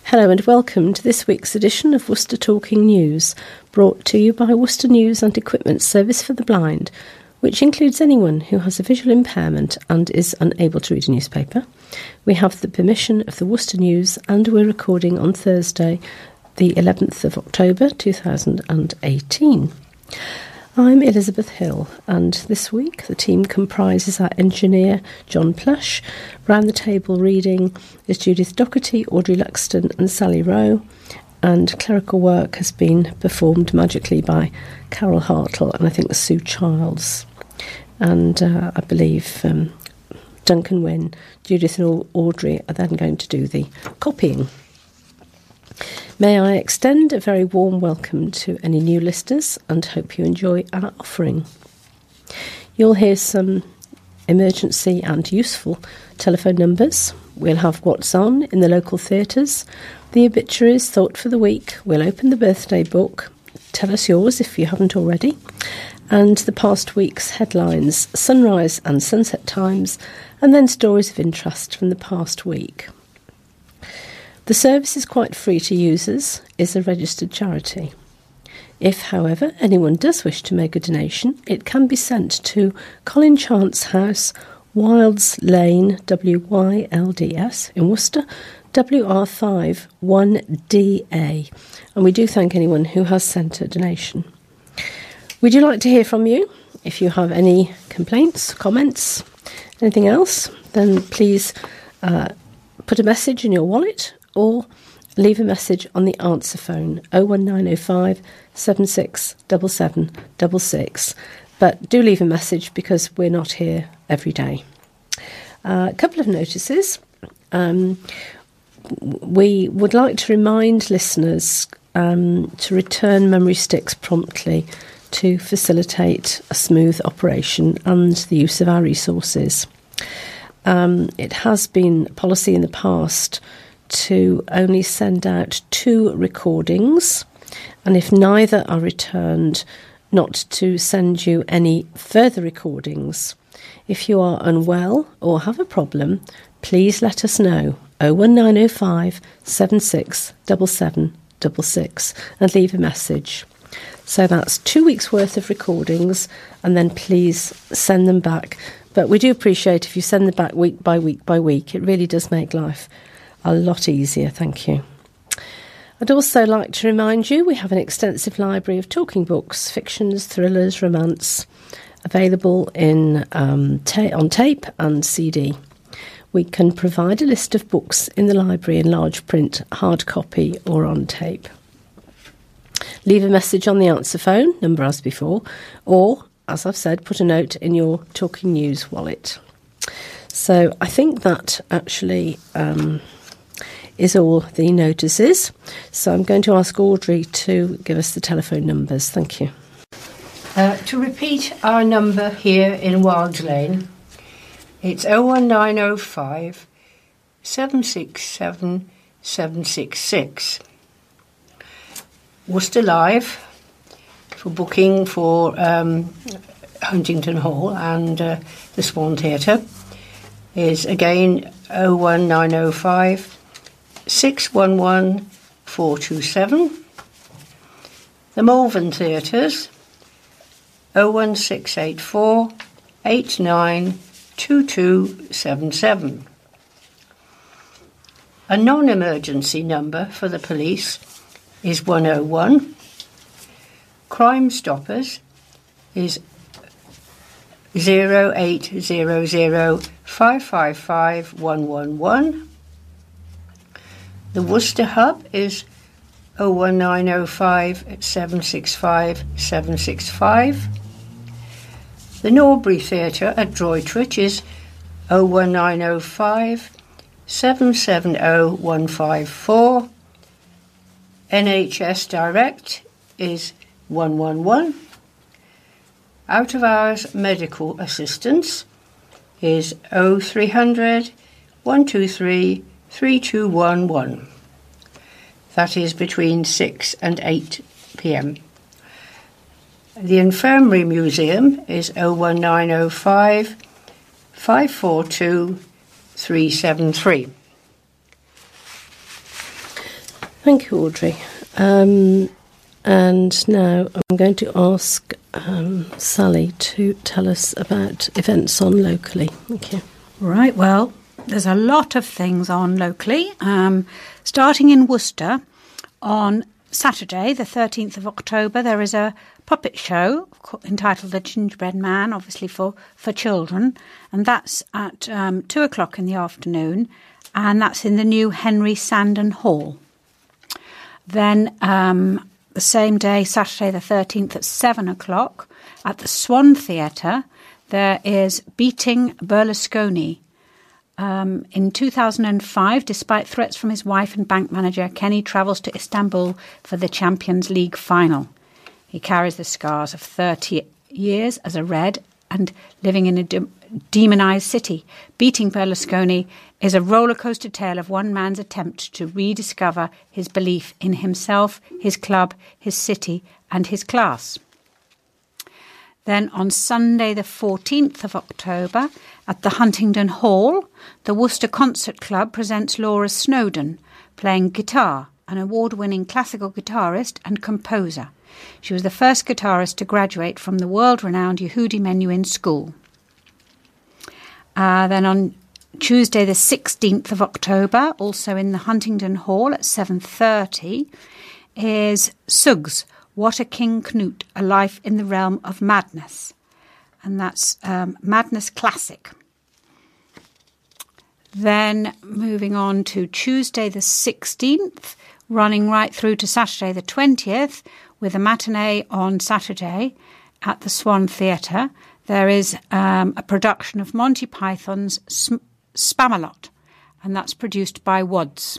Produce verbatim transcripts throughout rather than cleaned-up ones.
Hello and welcome to this week's edition of Worcester Talking News, brought to you by Worcester News and Equipment Service for the Blind, which includes anyone who has a visual impairment and is unable to read a newspaper. We have the permission of the Worcester News and we're recording on Thursday, the eleventh of October two thousand eighteen. I'm Elizabeth Hill, and this week the team comprises our engineer John Plush. Round the table reading is Judith Doherty, Audrey Luxton and Sally Rowe, and clerical work has been performed magically by Carol Hartle and I think Sue Childs, and uh, I believe um, Duncan Wynn, Judith and Audrey are then going to do the copying. May I extend a very warm welcome to any new listeners and hope you enjoy our offering. You'll hear some emergency and useful telephone numbers. We'll have what's on in the local theatres, the obituaries, thought for the week. We'll open the birthday book. Tell us yours if you haven't already. And the past week's headlines, sunrise and sunset times, and then stories of interest from the past week. The service is quite free to users, is a registered charity. If, however, anyone does wish to make a donation, it can be sent to Colin Chance House, Wilds Lane, W Y L D S in Worcester, W R five one D A. And we do thank anyone who has sent a donation. We'd like to hear from you. If you have any complaints, comments, anything else, then please uh, put a message in your wallet or leave a message on the answer phone oh one nine oh five seven six seven seven six six. But do leave a message because we're not here every day. Uh, a couple of notices. Um, we would like to remind listeners um, to return memory sticks promptly to facilitate a smooth operation and the use of our resources. Um, it has been a policy in the past to only send out two recordings, and if neither are returned, not to send you any further recordings. If you are unwell or have a problem, please let us know oh one nine oh five seven six seven seven six six and leave a message. So that's two weeks worth of recordings, and then please send them back. But we do appreciate if you send them back week by week by week. It really does make life a lot easier, thank you. I'd also like to remind you we have an extensive library of talking books, fictions, thrillers, romance, available in um, ta- on tape and C D. We can provide a list of books in the library in large print, hard copy or on tape. Leave a message on the answer phone, number as before, or, as I've said, put a note in your Talking News wallet. So I think that actually... Um, is all the notices. So I'm going to ask Audrey to give us the telephone numbers. Thank you. Uh, to repeat our number here in Wilds Lane, it's oh one nine oh five seven six seven seven six six. Worcester Live for booking for um, Huntington Hall and uh, the Swan Theatre is again oh one nine oh five six one one four two seven. The Malvern Theatres, oh one six eight four eight nine two two seven seven. A non-emergency number for the police is one oh one. Crime Stoppers is oh eight hundred five five five one one one. The Worcester Hub is oh one nine oh five seven six five seven six five. The Norbury Theatre at Droitwich is oh one nine oh five seven seven oh one five four. N H S Direct is one one one. Out of Hours Medical Assistance is oh three hundred one two three three two one one. That is between six and eight p m. The Infirmary Museum is oh one nine oh five, five four two, three seven three. Thank you, Audrey. Um, and now I'm going to ask um, Sally to tell us about events on locally. Thank you. Right, well, there's a lot of things on locally. Um, starting in Worcester, on Saturday, the thirteenth of October, there is a puppet show entitled The Gingerbread Man, obviously for, for children, and that's at um, two o'clock in the afternoon, and that's in the new Henry Sandon Hall. Then um, the same day, Saturday the thirteenth at seven o'clock, at the Swan Theatre, there is Beating Berlusconi. Um, in two thousand five, despite threats from his wife and bank manager, Kenny travels to Istanbul for the Champions League final. He carries the scars of thirty years as a red and living in a de- demonised city. Beating Berlusconi is a rollercoaster tale of one man's attempt to rediscover his belief in himself, his club, his city and his class. Then on Sunday the fourteenth of October, at the Huntington Hall, the Worcester Concert Club presents Laura Snowden, playing guitar, an award-winning classical guitarist and composer. She was the first guitarist to graduate from the world-renowned Yehudi Menuhin School. Uh, then on Tuesday the sixteenth of October, also in the Huntington Hall at seven thirty, is Suggs, What a King Knut, A Life in the Realm of Madness. And that's um, Madness Classic. Then moving on to Tuesday the sixteenth, running right through to Saturday the twentieth, with a matinee on Saturday at the Swan Theatre. There is um, a production of Monty Python's Sp- Spamalot, and that's produced by W Y L D S.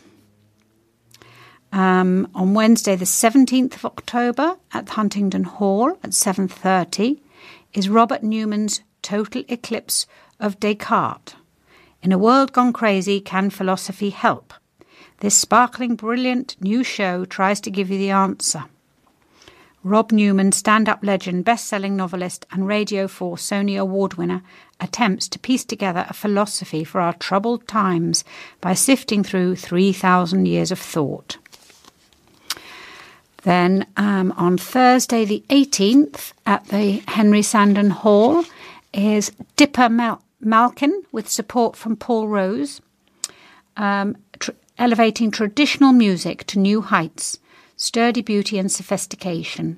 Um, on Wednesday the seventeenth of October at the Huntington Hall at seven thirty is Robert Newman's Total Eclipse of Descartes. In a world gone crazy, can philosophy help? This sparkling, brilliant new show tries to give you the answer. Rob Newman, stand-up legend, best-selling novelist and Radio four Sony Award winner, attempts to piece together a philosophy for our troubled times by sifting through three thousand years of thought. Then um, on Thursday the eighteenth at the Henry Sandon Hall is Dipper Mal- Malkin with support from Paul Rose, um, tr- elevating traditional music to new heights, sturdy beauty and sophistication.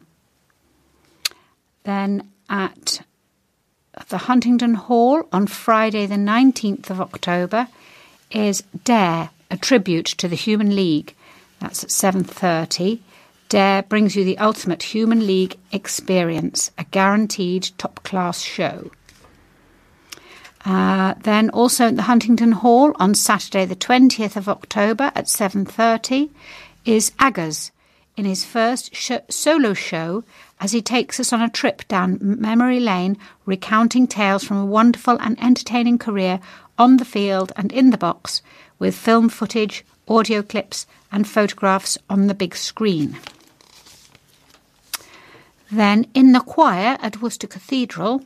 Then at the Huntington Hall on Friday the nineteenth of October is Dare, a tribute to the Human League. That's at seven thirty. Dare brings you the ultimate Human League experience, a guaranteed top-class show. Uh, then also at the Huntington Hall on Saturday the twentieth of October at seven thirty is Aggers in his first sh- solo show as he takes us on a trip down memory lane, recounting tales from a wonderful and entertaining career on the field and in the box, with film footage, audio clips and photographs on the big screen. Then in the choir at Worcester Cathedral,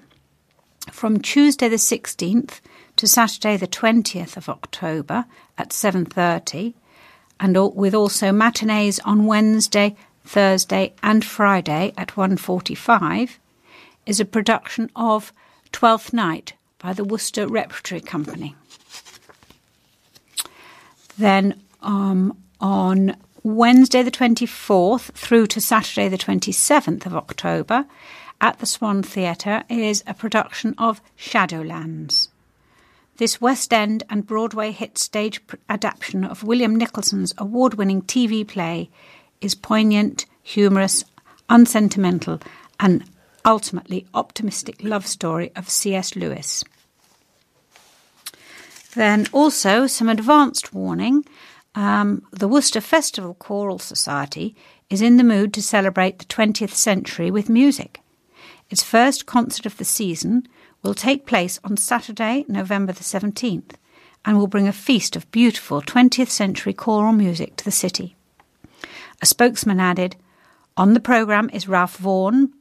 from Tuesday the sixteenth to Saturday the twentieth of October at seven thirty, and with also matinees on Wednesday, Thursday and Friday at one forty-five, is a production of Twelfth Night by the Worcester Repertory Company. Then um, on Wednesday the twenty-fourth through to Saturday the twenty-seventh of October at the Swan Theatre is a production of Shadowlands. This West End and Broadway hit stage adaptation of William Nicholson's award-winning T V play is poignant, humorous, unsentimental and ultimately optimistic love story of C S Lewis. Then also some advanced warning, um, the Worcester Festival Choral Society is in the mood to celebrate the twentieth century with music. Its first concert of the season will take place on Saturday, November the seventeenth and will bring a feast of beautiful twentieth century choral music to the city. A spokesman added, on the programme is Ralph Vaughan,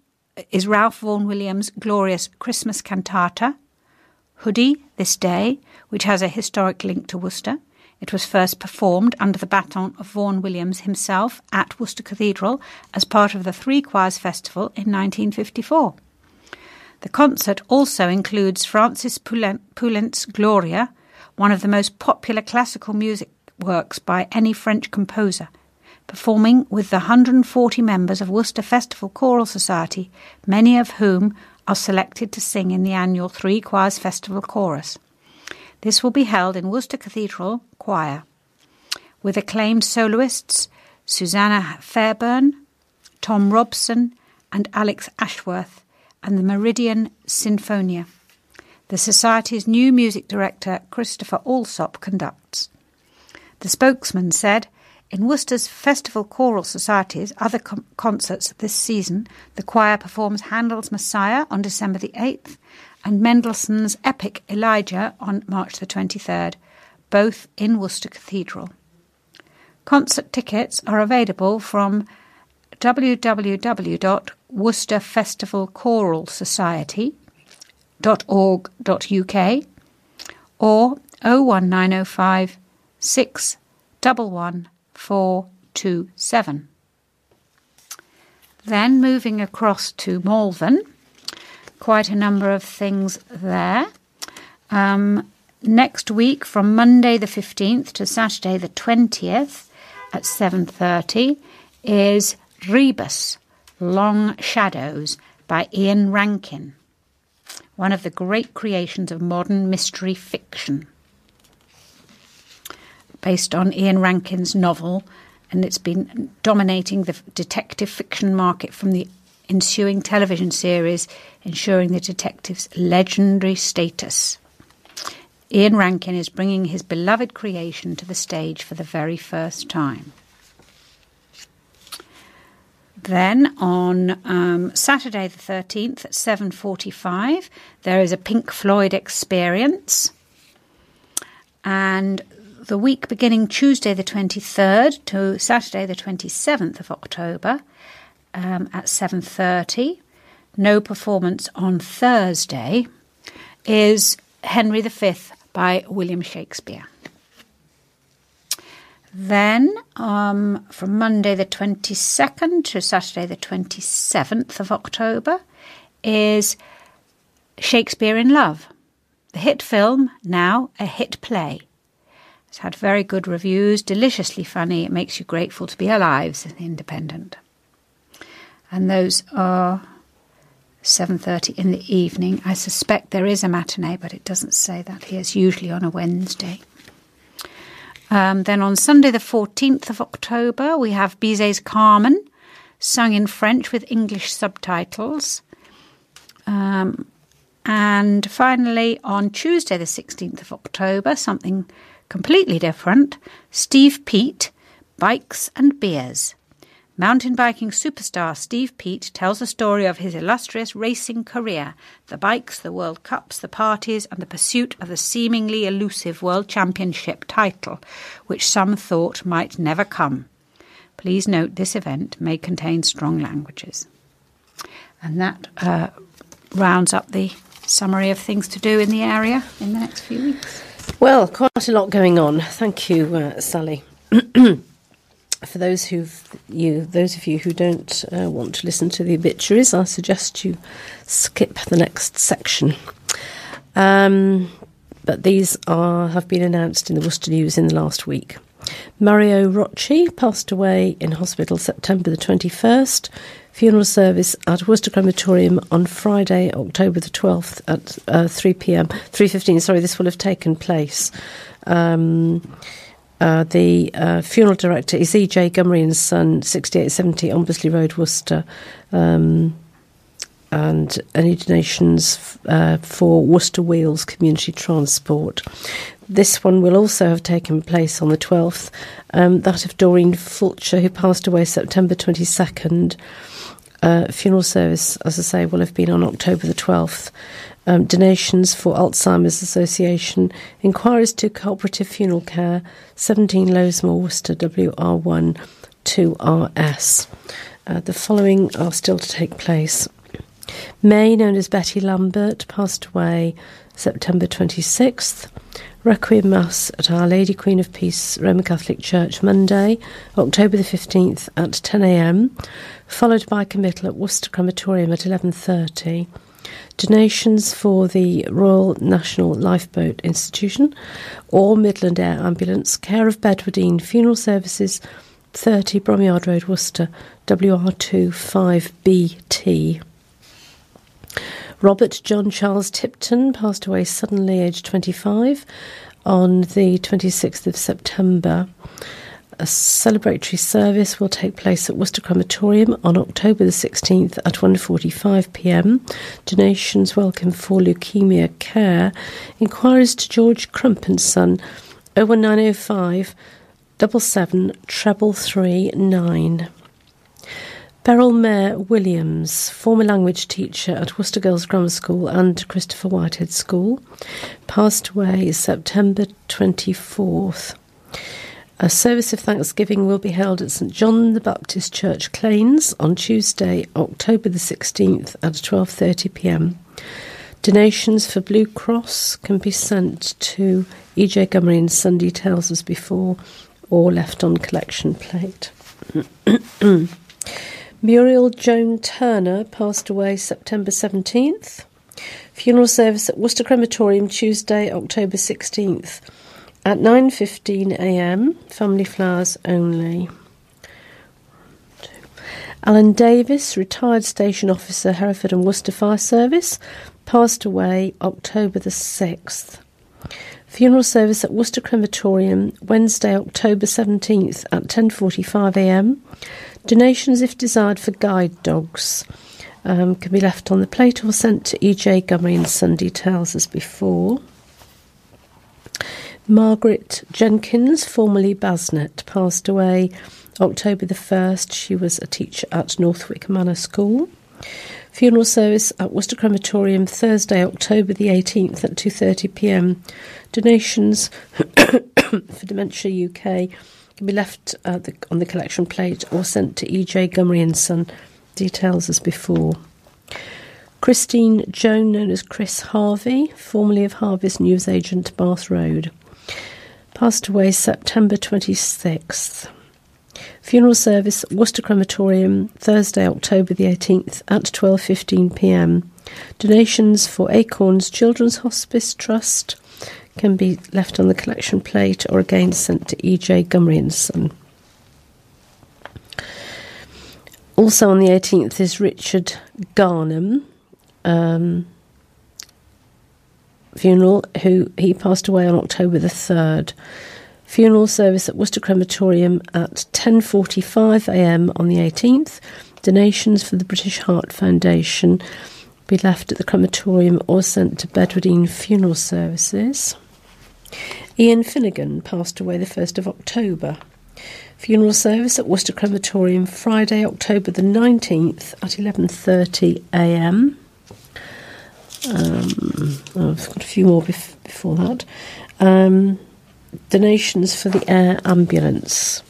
is Ralph Vaughan Williams' glorious Christmas cantata, Yehudi, This Day, which has a historic link to Worcester. It was first performed under the baton of Vaughan Williams himself at Worcester Cathedral as part of the Three Choirs Festival in nineteen fifty-four. The concert also includes Francis Poulenc's Gloria, one of the most popular classical music works by any French composer, performing with the one hundred forty members of Worcester Festival Choral Society, many of whom are selected to sing in the annual Three Choirs Festival Chorus. This will be held in Worcester Cathedral Choir, with acclaimed soloists Susanna Fairburn, Tom Robson and Alex Ashworth, and the Meridian Sinfonia. The Society's new music director, Christopher Allsop, conducts. The spokesman said, in Worcester's Festival Choral Society's other com- concerts this season, the choir performs Handel's Messiah on December the eighth and Mendelssohn's epic Elijah on March the twenty-third, both in Worcester Cathedral. Concert tickets are available from w w w dot worcester festival choral society dot org dot u k or oh one nine oh five six one one four two seven. Then moving across to Malvern, quite a number of things there. Um, next week, from Monday the fifteenth to Saturday the twentieth at seven thirty, is Rebus, Long Shadows by Ian Rankin, one of the great creations of modern mystery fiction, based on Ian Rankin's novel, and it's been dominating the detective fiction market from the ensuing television series, ensuring the detective's legendary status. Ian Rankin is bringing his beloved creation to the stage for the very first time. Then on um, Saturday the thirteenth at seven forty-five, there is a Pink Floyd experience, and the week beginning Tuesday the twenty-third to Saturday the twenty-seventh of October um, at seven thirty, no performance on Thursday, is Henry the fifth by William Shakespeare. Then um, from Monday the twenty-second to Saturday the twenty-seventh of October is Shakespeare in Love, the hit film, now a hit play. It's had very good reviews, deliciously funny. It makes you grateful to be alive, says the Independent. And those are seven thirty in the evening. I suspect there is a matinee, but it doesn't say that here. It's usually on a Wednesday. Um, then on Sunday the fourteenth of October, we have Bizet's Carmen, sung in French with English subtitles. Um, and finally, on Tuesday the sixteenth of October, something completely different, Steve Peat, Bikes and Beers. Mountain biking superstar Steve Peat tells the story of his illustrious racing career, the bikes, the World Cups, the parties, and the pursuit of the seemingly elusive World Championship title, which some thought might never come. Please note this event may contain strong languages. And that uh, rounds up the summary of things to do in the area in the next few weeks. Well, quite a lot going on. Thank you, uh, Sally. For those who've you, those of you who don't uh, want to listen to the obituaries, I suggest you skip the next section. Um, but these are have been announced in the Worcester News in the last week. Mario Rocci passed away in hospital September the twenty-first. Funeral service at Worcester Crematorium on Friday, October the twelfth at uh, three p m three fifteen. Sorry, this will have taken place. Um, uh, the uh, funeral director is E J Gummery and Son, sixty-eight seventy Ombersley Road, Worcester. Um, and any donations uh, for Worcester Wheels Community Transport. This one will also have taken place on the twelfth, um, that of Doreen Fulcher, who passed away September twenty-second. Uh, funeral service, as I say, will have been on October the twelfth. um, donations for Alzheimer's Association, inquiries to cooperative funeral care, seventeen Lowesmore, Worcester, W R one two R S. Uh, the following are still to take place. May, known as Betty Lambert, passed away September twenty-sixth. Requiem Mass at Our Lady Queen of Peace Roman Catholic Church, Monday, October the fifteenth at ten a.m, followed by committal at Worcester Crematorium at eleven thirty. Donations for the Royal National Lifeboat Institution or Midland Air Ambulance, care of Bedwardine Funeral Services, thirty Bromyard Road, Worcester, W R two five B T. Robert John Charles Tipton passed away suddenly, aged twenty-five, on the twenty-sixth of September. A celebratory service will take place at Worcester Crematorium on October the sixteenth at one forty-five p.m. Donations welcome for leukaemia care. Inquiries to George Crump and Son, oh one nine oh five, seven seven, three three three nine. Beryl Mayer Williams, former language teacher at Worcester Girls Grammar School and Christopher Whitehead School, passed away September twenty-fourth. A service of thanksgiving will be held at St John the Baptist Church, Claines, on Tuesday, October the sixteenth at twelve thirty p.m. Donations for Blue Cross can be sent to E J Gummery and Son, details as before, or left on collection plate. Muriel Joan Turner passed away September seventeenth. Funeral service at Worcester Crematorium Tuesday, October sixteenth at nine fifteen a.m. Family flowers only. Alan Davis, retired station officer, Hereford and Worcester Fire Service, passed away October the sixth. Funeral service at Worcester Crematorium Wednesday, October seventeenth at ten forty-five a.m. Donations, if desired, for guide dogs um, can be left on the plate or sent to E J Gummery and Son, details as before. Margaret Jenkins, formerly Basnett, passed away October the first. She was a teacher at Northwick Manor School. Funeral service at Worcester Crematorium Thursday, October the eighteenth at two thirty p.m. Donations for Dementia U K can be left uh, the, on the collection plate or sent to E J Gummery and Son, details as before. Christine Joan, known as Chris Harvey, formerly of Harvey's newsagent, Bath Road, passed away September twenty-sixth. Funeral service, Worcester Crematorium, Thursday, October the eighteenth at twelve fifteen p.m. Donations for Acorns Children's Hospice Trust can be left on the collection plate or again sent to E J Gummery and Son. Also on the eighteenth is Richard Garnham, um, funeral, who he passed away on October the third. Funeral service at Worcester Crematorium at ten forty-five a.m. on the eighteenth. Donations for the British Heart Foundation be left at the crematorium or sent to Bedwardine Funeral Services. Ian Finnegan passed away the first of October. Funeral service at Worcester Crematorium Friday, October the nineteenth at eleven thirty a.m. Um, oh, I've got a few more bef- before that. Um, donations for the air ambulance.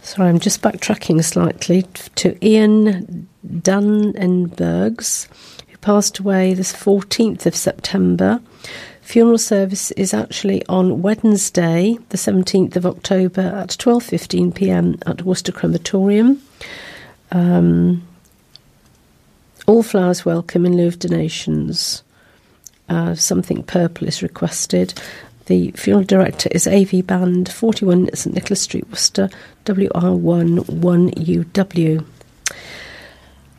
Sorry, I'm just backtracking slightly to Ian Dannenbergs, who passed away this fourteenth of September. Funeral service is actually on Wednesday, the seventeenth of October at twelve fifteen p.m. at Worcester Crematorium. Um, all flowers welcome in lieu of donations. Uh, something purple is requested. The funeral director is A V Band, forty-one St Nicholas Street, Worcester, W R one one U W.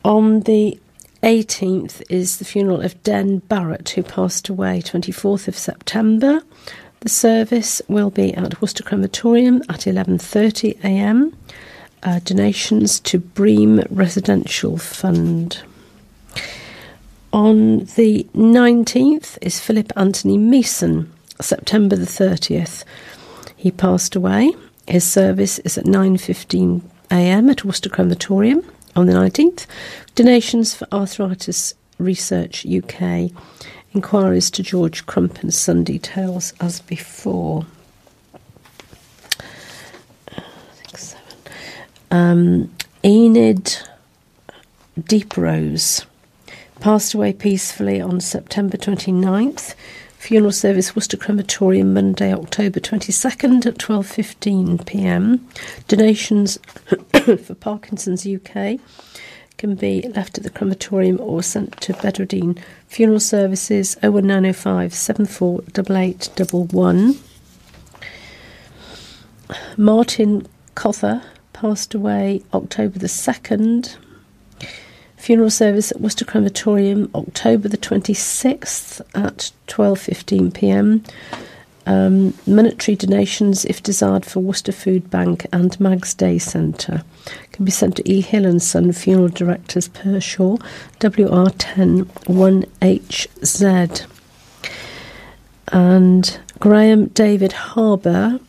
On the eighteenth is the funeral of Den Barrett, who passed away twenty-fourth of September. The service will be at Worcester Crematorium at eleven thirty a.m. Uh, donations to Bream Residential Fund. On the nineteenth is Philip Anthony Meeson, September the thirtieth. He passed away. His service is at nine fifteen a.m. at Worcester Crematorium on the nineteenth. Donations for Arthritis Research U K Inquiries to George Crumpen's Sunday Tales as before. I think seven. Um, Enid Deeprose passed away peacefully on September twenty-ninth. Funeral service, Worcester Crematorium, Monday, October twenty-second at twelve fifteen p m. Donations for Parkinson's U K can be left at the crematorium or sent to Bedwardine Funeral Services, oh one nine oh five seven four eight eight one one. Martin Cother passed away October the second. Funeral service at Worcester Crematorium, October the twenty-sixth at twelve fifteen p m. Um, monetary donations, if desired, for Worcester Food Bank and Mags Day Centre can be sent to E. Hill and Son Funeral Directors, Pershaw, W R ten one H Z. And Graham David Harbour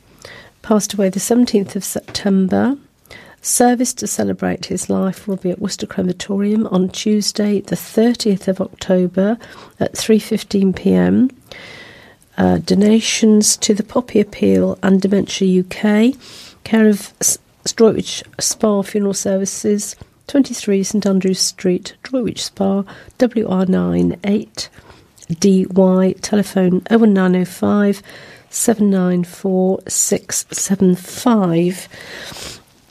passed away the seventeenth of September. Service to celebrate his life will be at Worcester Crematorium on Tuesday the thirtieth of October at three fifteen p m. Uh, donations to the Poppy Appeal and Dementia U K, care of Droitwich Spa Funeral Services, twenty-three St Andrews Street, Droitwich Spa, W R nine eight D Y, telephone oh one nine oh five seven nine four six seven five.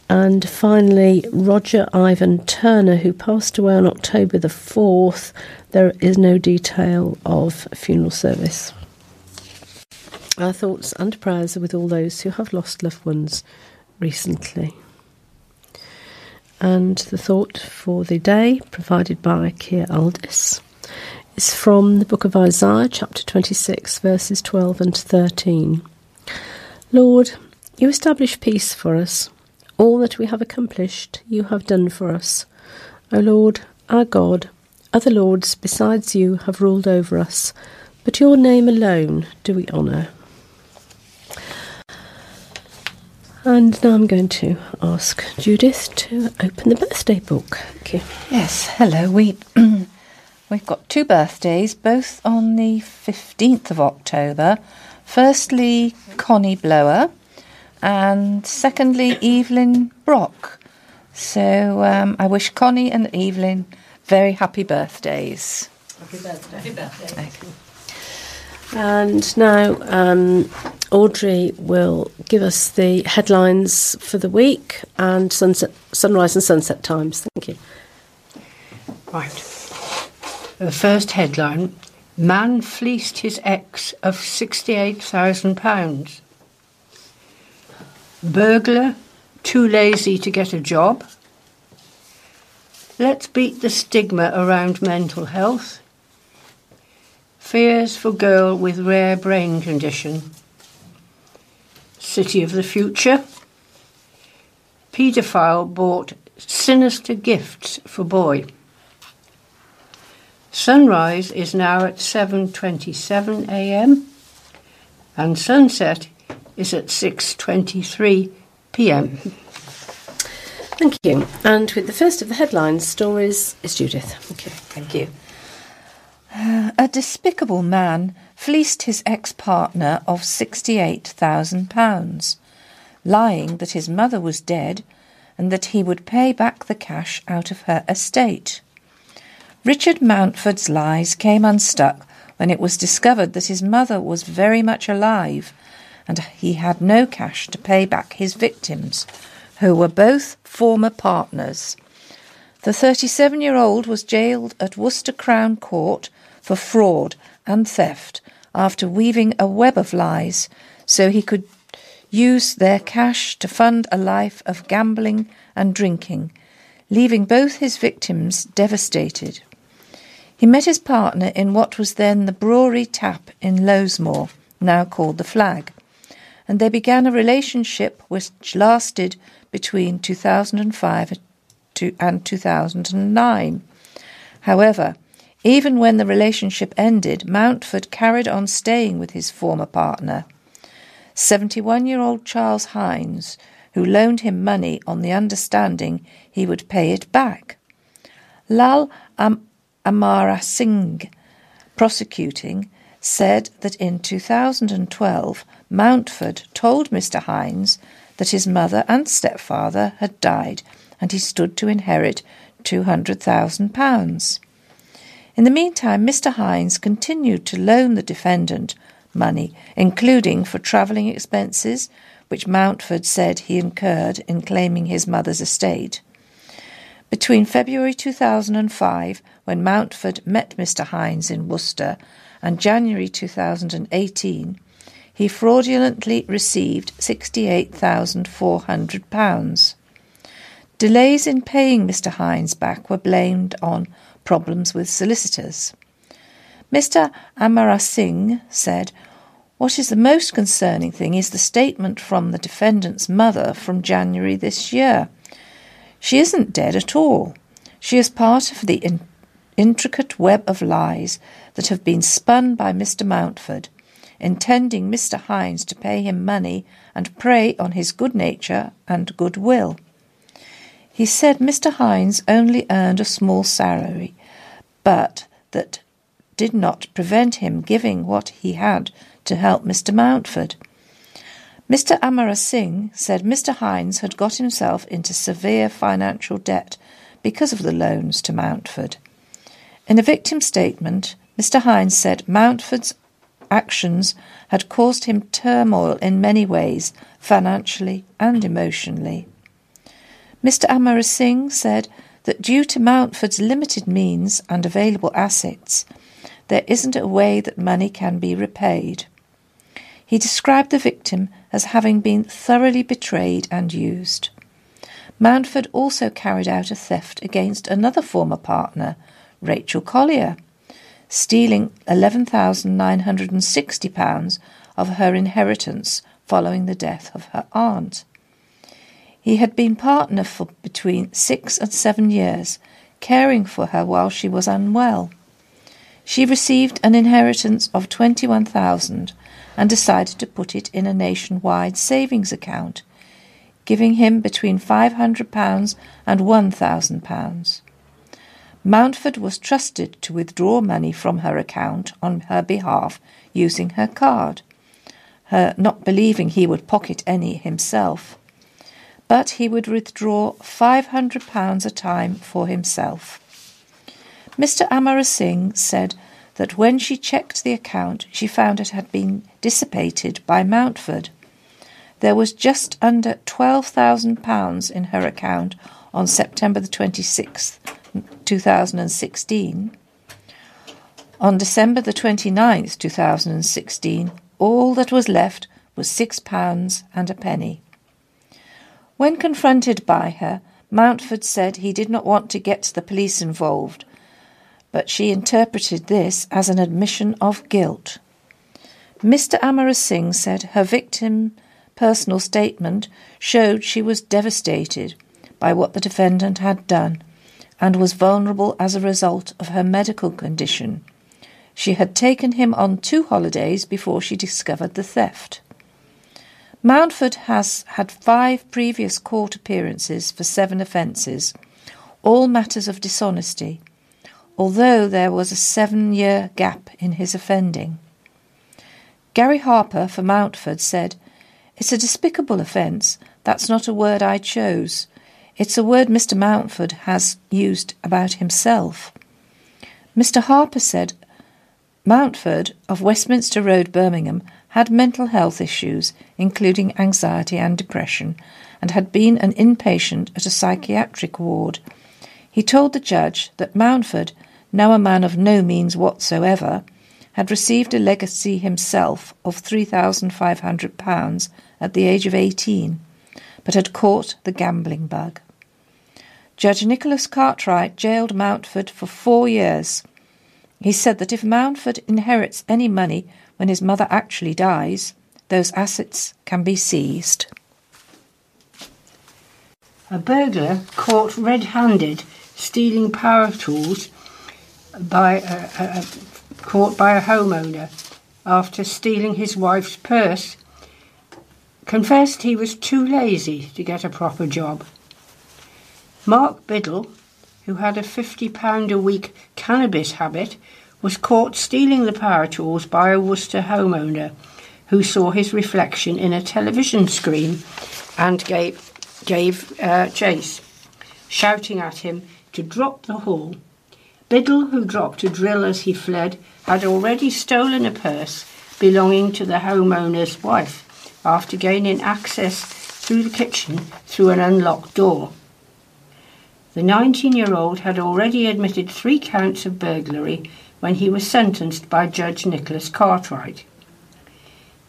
And finally, Roger Ivan Turner, who passed away on October the fourth. There is no detail of funeral service. Our thoughts and prayers are with all those who have lost loved ones recently. And the thought for the day, provided by Keir Aldis, is from the book of Isaiah, chapter twenty-six, verses twelve and thirteen. Lord, you establish peace for us. All that we have accomplished, you have done for us. O Lord, our God, other lords besides you have ruled over us, but your name alone do we honour. And now I'm going to ask Judith to open the birthday book. Thank you. Yes, hello. We, we've got two birthdays, both on the fifteenth of October. Firstly, Connie Blower. And secondly, Evelyn Brock. So um, I wish Connie and Evelyn very happy birthdays. Happy birthday. Happy birthday. Okay. And now um, Audrey will give us the headlines for the week and sunset, sunrise and sunset times. Thank you. Right. The first headline, man fleeced his ex of sixty-eight thousand pounds. Burglar, too lazy to get a job. Let's beat the stigma around mental health. Fears for girl with rare brain condition. City of the future. Paedophile bought sinister gifts for boy. Sunrise is now at seven twenty-seven a m and sunset is at six twenty-three p m. Thank you. And with the first of the headline stories is Judith. Okay, thank you. Uh, a despicable man fleeced his ex-partner of sixty-eight thousand pounds, lying that his mother was dead and that he would pay back the cash out of her estate. Richard Mountford's lies came unstuck when it was discovered that his mother was very much alive and he had no cash to pay back his victims, who were both former partners. The thirty-seven-year-old was jailed at Worcester Crown Court for fraud and theft after weaving a web of lies so he could use their cash to fund a life of gambling and drinking, leaving both his victims devastated. He met his partner in what was then the Brewery Tap in Lowesmore, now called the Flag, and they began a relationship which lasted between two thousand five and two thousand nine. However, even when the relationship ended, Mountford carried on staying with his former partner. seventy-one-year-old Charles Hines, who loaned him money on the understanding he would pay it back. Lal Am- Amara Singh, prosecuting, said that in two thousand twelve, Mountford told Mister Hines that his mother and stepfather had died and he stood to inherit two hundred thousand pounds. In the meantime, Mister Hines continued to loan the defendant money, including for travelling expenses, which Mountford said he incurred in claiming his mother's estate. Between February two thousand five, when Mountford met Mister Hines in Worcester, and January two thousand eighteen, he fraudulently received sixty-eight thousand four hundred pounds. Delays in paying Mister Hines back were blamed on problems with solicitors. Mister Amarasingh said, "What is the most concerning thing is the statement from the defendant's mother from January this year. She isn't dead at all. She is part of the in- intricate web of lies that have been spun by Mister Mountford, intending Mister Hines to pay him money and prey on his good nature and goodwill." He said Mister Hines only earned a small salary, but that did not prevent him giving what he had to help Mister Mountford. Mister Amarasingh said Mister Hines had got himself into severe financial debt because of the loans to Mountford. In a victim statement, Mister Hines said Mountford's actions had caused him turmoil in many ways, financially and emotionally. Mister Amarasingh said that due to Mountford's limited means and available assets, there isn't a way that money can be repaid. He described the victim as having been thoroughly betrayed and used. Mountford also carried out a theft against another former partner, Rachel Collier, stealing eleven thousand nine hundred sixty pounds of her inheritance following the death of her aunt. He had been partner for between six and seven years, caring for her while she was unwell. She received an inheritance of twenty-one thousand pounds and decided to put it in a nationwide savings account, giving him between five hundred pounds and one thousand pounds. Mountford was trusted to withdraw money from her account on her behalf using her card, her not believing he would pocket any himself. But he would withdraw five hundred pounds a time for himself. Mister Amarasingh said that when she checked the account, she found it had been dissipated by Mountford. There was just under twelve thousand pounds in her account on September the twenty-sixth, two thousand sixteen. On December the twenty-ninth, two thousand sixteen, all that was left was six pounds and a penny. When confronted by her, Mountford said he did not want to get the police involved, but she interpreted this as an admission of guilt. Mister Amarasingh said her victim personal statement showed she was devastated by what the defendant had done and was vulnerable as a result of her medical condition. She had taken him on two holidays before she discovered the theft. Mountford has had five previous court appearances for seven offences, all matters of dishonesty, although there was a seven-year gap in his offending. Gary Harper for Mountford said, "It's a despicable offence. That's not a word I chose. It's a word Mister Mountford has used about himself." Mister Harper said, Mountford of Westminster Road, Birmingham, had mental health issues, including anxiety and depression, and had been an inpatient at a psychiatric ward. He told the judge that Mountford, now a man of no means whatsoever, had received a legacy himself of three thousand five hundred pounds at the age of eighteen, but had caught the gambling bug. Judge Nicholas Cartwright jailed Mountford for four years. He said that if Mountford inherits any money when his mother actually dies, those assets can be seized. A burglar caught red-handed stealing power tools by a, a, a, caught by a homeowner after stealing his wife's purse, confessed he was too lazy to get a proper job. Mark Biddle, who had a fifty pounds a week cannabis habit, was caught stealing the power tools by a Worcester homeowner who saw his reflection in a television screen and gave, gave uh, chase, shouting at him to drop the haul. Biddle, who dropped a drill as he fled, had already stolen a purse belonging to the homeowner's wife after gaining access through the kitchen through an unlocked door. The nineteen-year-old had already admitted three counts of burglary when he was sentenced by Judge Nicholas Cartwright.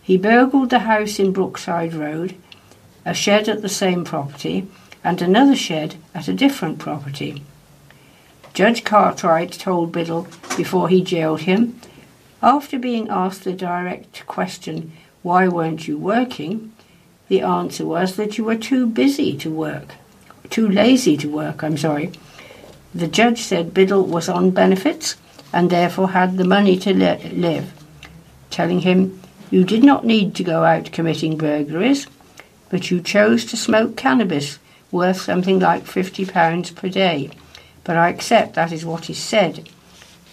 He burgled the house in Brookside Road, a shed at the same property, and another shed at a different property. Judge Cartwright told Biddle before he jailed him, after being asked the direct question, "Why weren't you working?" the answer was that you were too busy to work, too lazy to work, I'm sorry. The judge said Biddle was on benefits and therefore had the money to li- live, telling him, "You did not need to go out committing burglaries, but you chose to smoke cannabis worth something like fifty pounds per day. But I accept that is what is said,"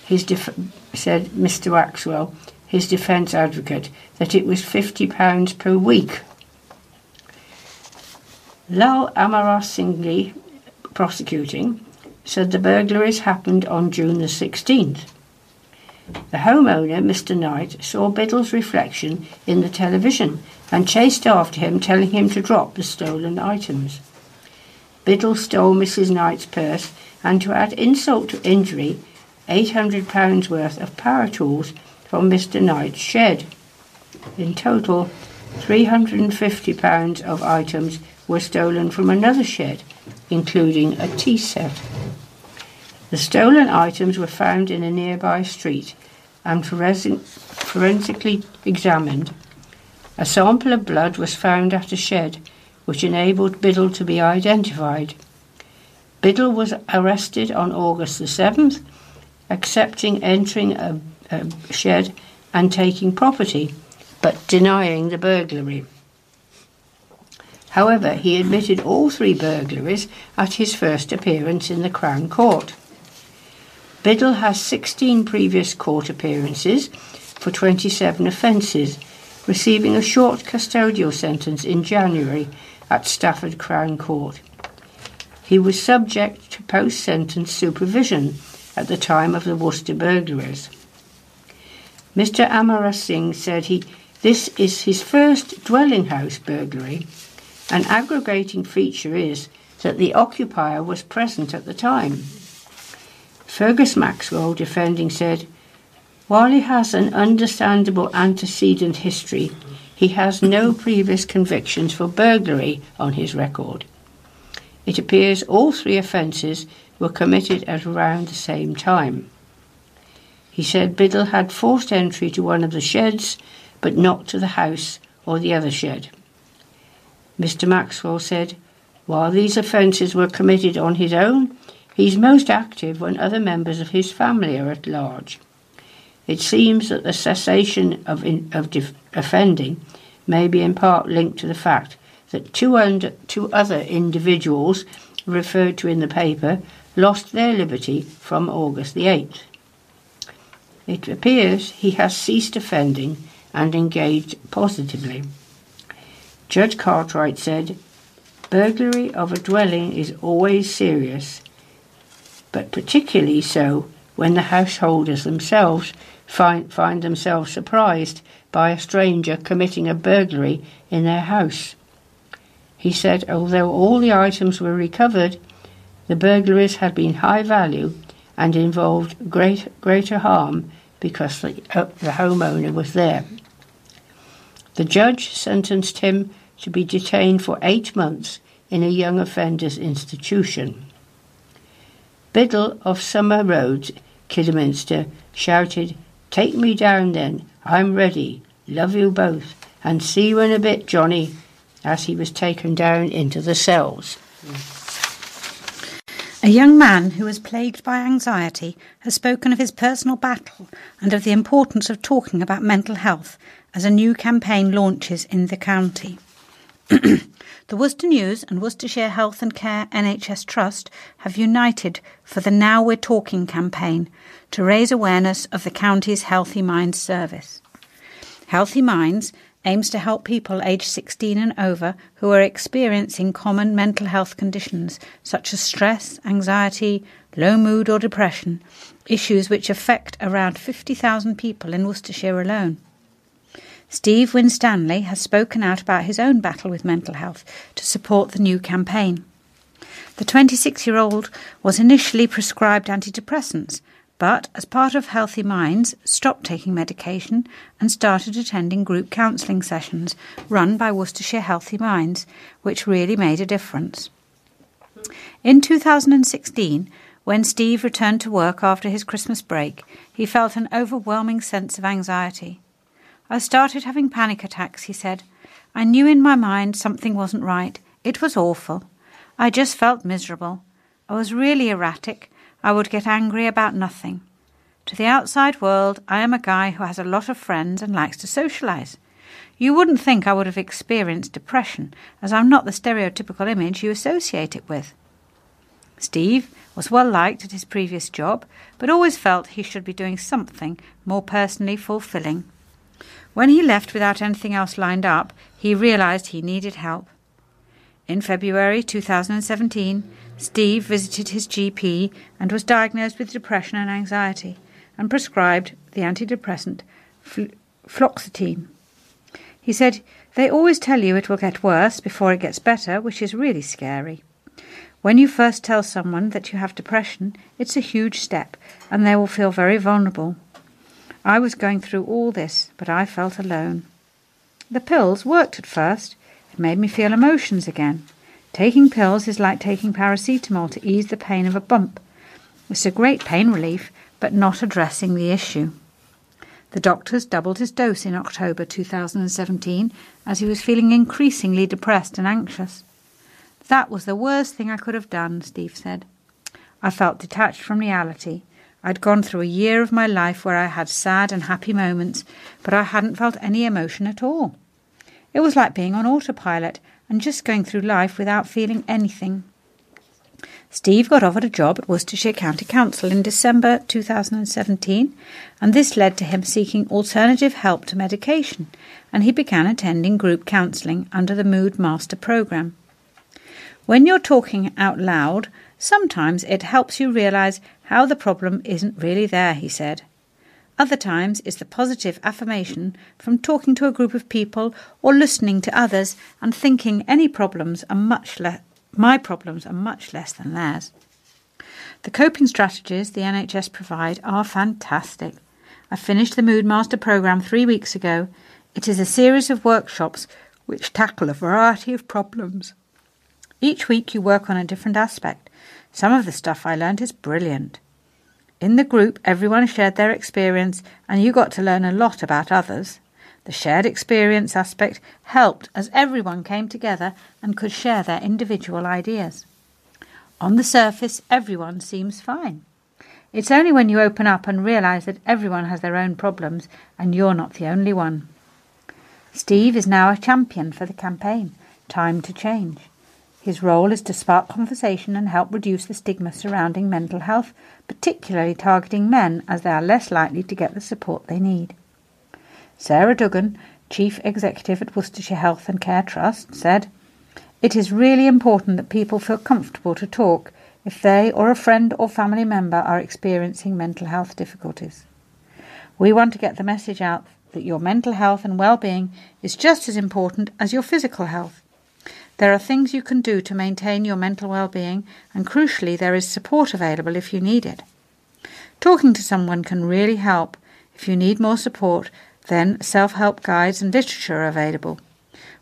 his def- said Mister Waxwell, his defence advocate, that it was fifty pounds per week. Lal Amara Singhli, prosecuting, said the burglaries happened on June the sixteenth. The homeowner, Mister Knight, saw Biddle's reflection in the television and chased after him, telling him to drop the stolen items. Biddle stole Missus Knight's purse and, to add insult to injury, eight hundred pounds worth of power tools from Mister Knight's shed. In total, three hundred fifty pounds of items were stolen from another shed, including a tea set. The stolen items were found in a nearby street and forens- forensically examined. A sample of blood was found at a shed, which enabled Biddle to be identified. Biddle was arrested on August the seventh, accepting entering a A shed and taking property, but denying the burglary. However, he admitted all three burglaries at his first appearance in the Crown Court. Biddle has sixteen previous court appearances for twenty-seven offences, receiving a short custodial sentence in January at Stafford Crown Court. He was subject to post-sentence supervision at the time of the Worcester burglaries. Mister Amara Singh said he, this is his first dwelling house burglary. An aggravating feature is that the occupier was present at the time. Fergus Maxwell, defending, said, "While he has an understandable antecedent history, he has no previous convictions for burglary on his record. It appears all three offences were committed at around the same time." He said Biddle had forced entry to one of the sheds, but not to the house or the other shed. Mister Maxwell said, while these offences were committed on his own, he's most active when other members of his family are at large. It seems that the cessation of, in, of def- offending may be in part linked to the fact that two, under, two other individuals referred to in the paper lost their liberty from August the eighth. It appears he has ceased offending and engaged positively. Judge Cartwright said, "Burglary of a dwelling is always serious, but particularly so when the householders themselves find, find themselves surprised by a stranger committing a burglary in their house." He said, although all the items were recovered, the burglaries had been high value and involved great, greater harm because the, uh, the homeowner was there. The judge sentenced him to be detained for eight months in a young offenders institution. Biddle of Summer Road, Kidderminster, shouted, "Take me down then, I'm ready, love you both, and see you in a bit, Johnny," as he was taken down into the cells. A young man who is plagued by anxiety has spoken of his personal battle and of the importance of talking about mental health as a new campaign launches in the county. The Worcester News and Worcestershire Health and Care N H S Trust have united for the Now We're Talking campaign to raise awareness of the county's Healthy Minds service. Healthy Minds aims to help people aged sixteen and over who are experiencing common mental health conditions such as stress, anxiety, low mood or depression, issues which affect around fifty thousand people in Worcestershire alone. Steve Winstanley has spoken out about his own battle with mental health to support the new campaign. The twenty-six-year-old was initially prescribed antidepressants, but as part of Healthy Minds, stopped taking medication and started attending group counselling sessions run by Worcestershire Healthy Minds, which really made a difference. In two thousand sixteen, when Steve returned to work after his Christmas break, he felt an overwhelming sense of anxiety. "I started having panic attacks," he said. "I knew in my mind something wasn't right. It was awful. I just felt miserable. I was really erratic. I would get angry about nothing. To the outside world, I am a guy who has a lot of friends and likes to socialise. You wouldn't think I would have experienced depression, as I'm not the stereotypical image you associate it with." Steve was well liked at his previous job, but always felt he should be doing something more personally fulfilling. When he left without anything else lined up, he realised he needed help. In February two thousand seventeen, Steve visited his G P and was diagnosed with depression and anxiety and prescribed the antidepressant fl- fluoxetine. He said, "They always tell you it will get worse before it gets better, which is really scary. When you first tell someone that you have depression, it's a huge step and they will feel very vulnerable. I was going through all this, but I felt alone. The pills worked at first. It made me feel emotions again. Taking pills is like taking paracetamol to ease the pain of a bump. It's a great pain relief, but not addressing the issue." The doctors doubled his dose in October two thousand seventeen as he was feeling increasingly depressed and anxious. "That was the worst thing I could have done," Steve said. "I felt detached from reality. I'd gone through a year of my life where I had sad and happy moments, but I hadn't felt any emotion at all. It was like being on autopilot and just going through life without feeling anything." Steve got offered a job at Worcestershire County Council in December two thousand seventeen, and this led to him seeking alternative help to medication, and he began attending group counselling under the Mood Master programme. When you're talking out loud, sometimes it helps you realise how the problem isn't really there, he said. Other times it's the positive affirmation from talking to a group of people or listening to others and thinking any problems are much le- my problems are much less than theirs. The coping strategies the N H S provide are fantastic. I finished the Mood Master programme three weeks ago. It is a series of workshops which tackle a variety of problems. Each week you work on a different aspect. Some of the stuff I learned is brilliant. In the group, everyone shared their experience and you got to learn a lot about others. The shared experience aspect helped as everyone came together and could share their individual ideas. On the surface, everyone seems fine. It's only when you open up and realise that everyone has their own problems and you're not the only one. Steve is now a champion for the campaign, Time to Change. His role is to spark conversation and help reduce the stigma surrounding mental health, particularly targeting men as they are less likely to get the support they need. Sarah Duggan, Chief Executive at Worcestershire Health and Care Trust, said, "It is really important that people feel comfortable to talk if they or a friend or family member are experiencing mental health difficulties. We want to get the message out that your mental health and well-being is just as important as your physical health. There are things you can do to maintain your mental well-being, and crucially, there is support available if you need it. Talking to someone can really help. If you need more support, then self-help guides and literature are available.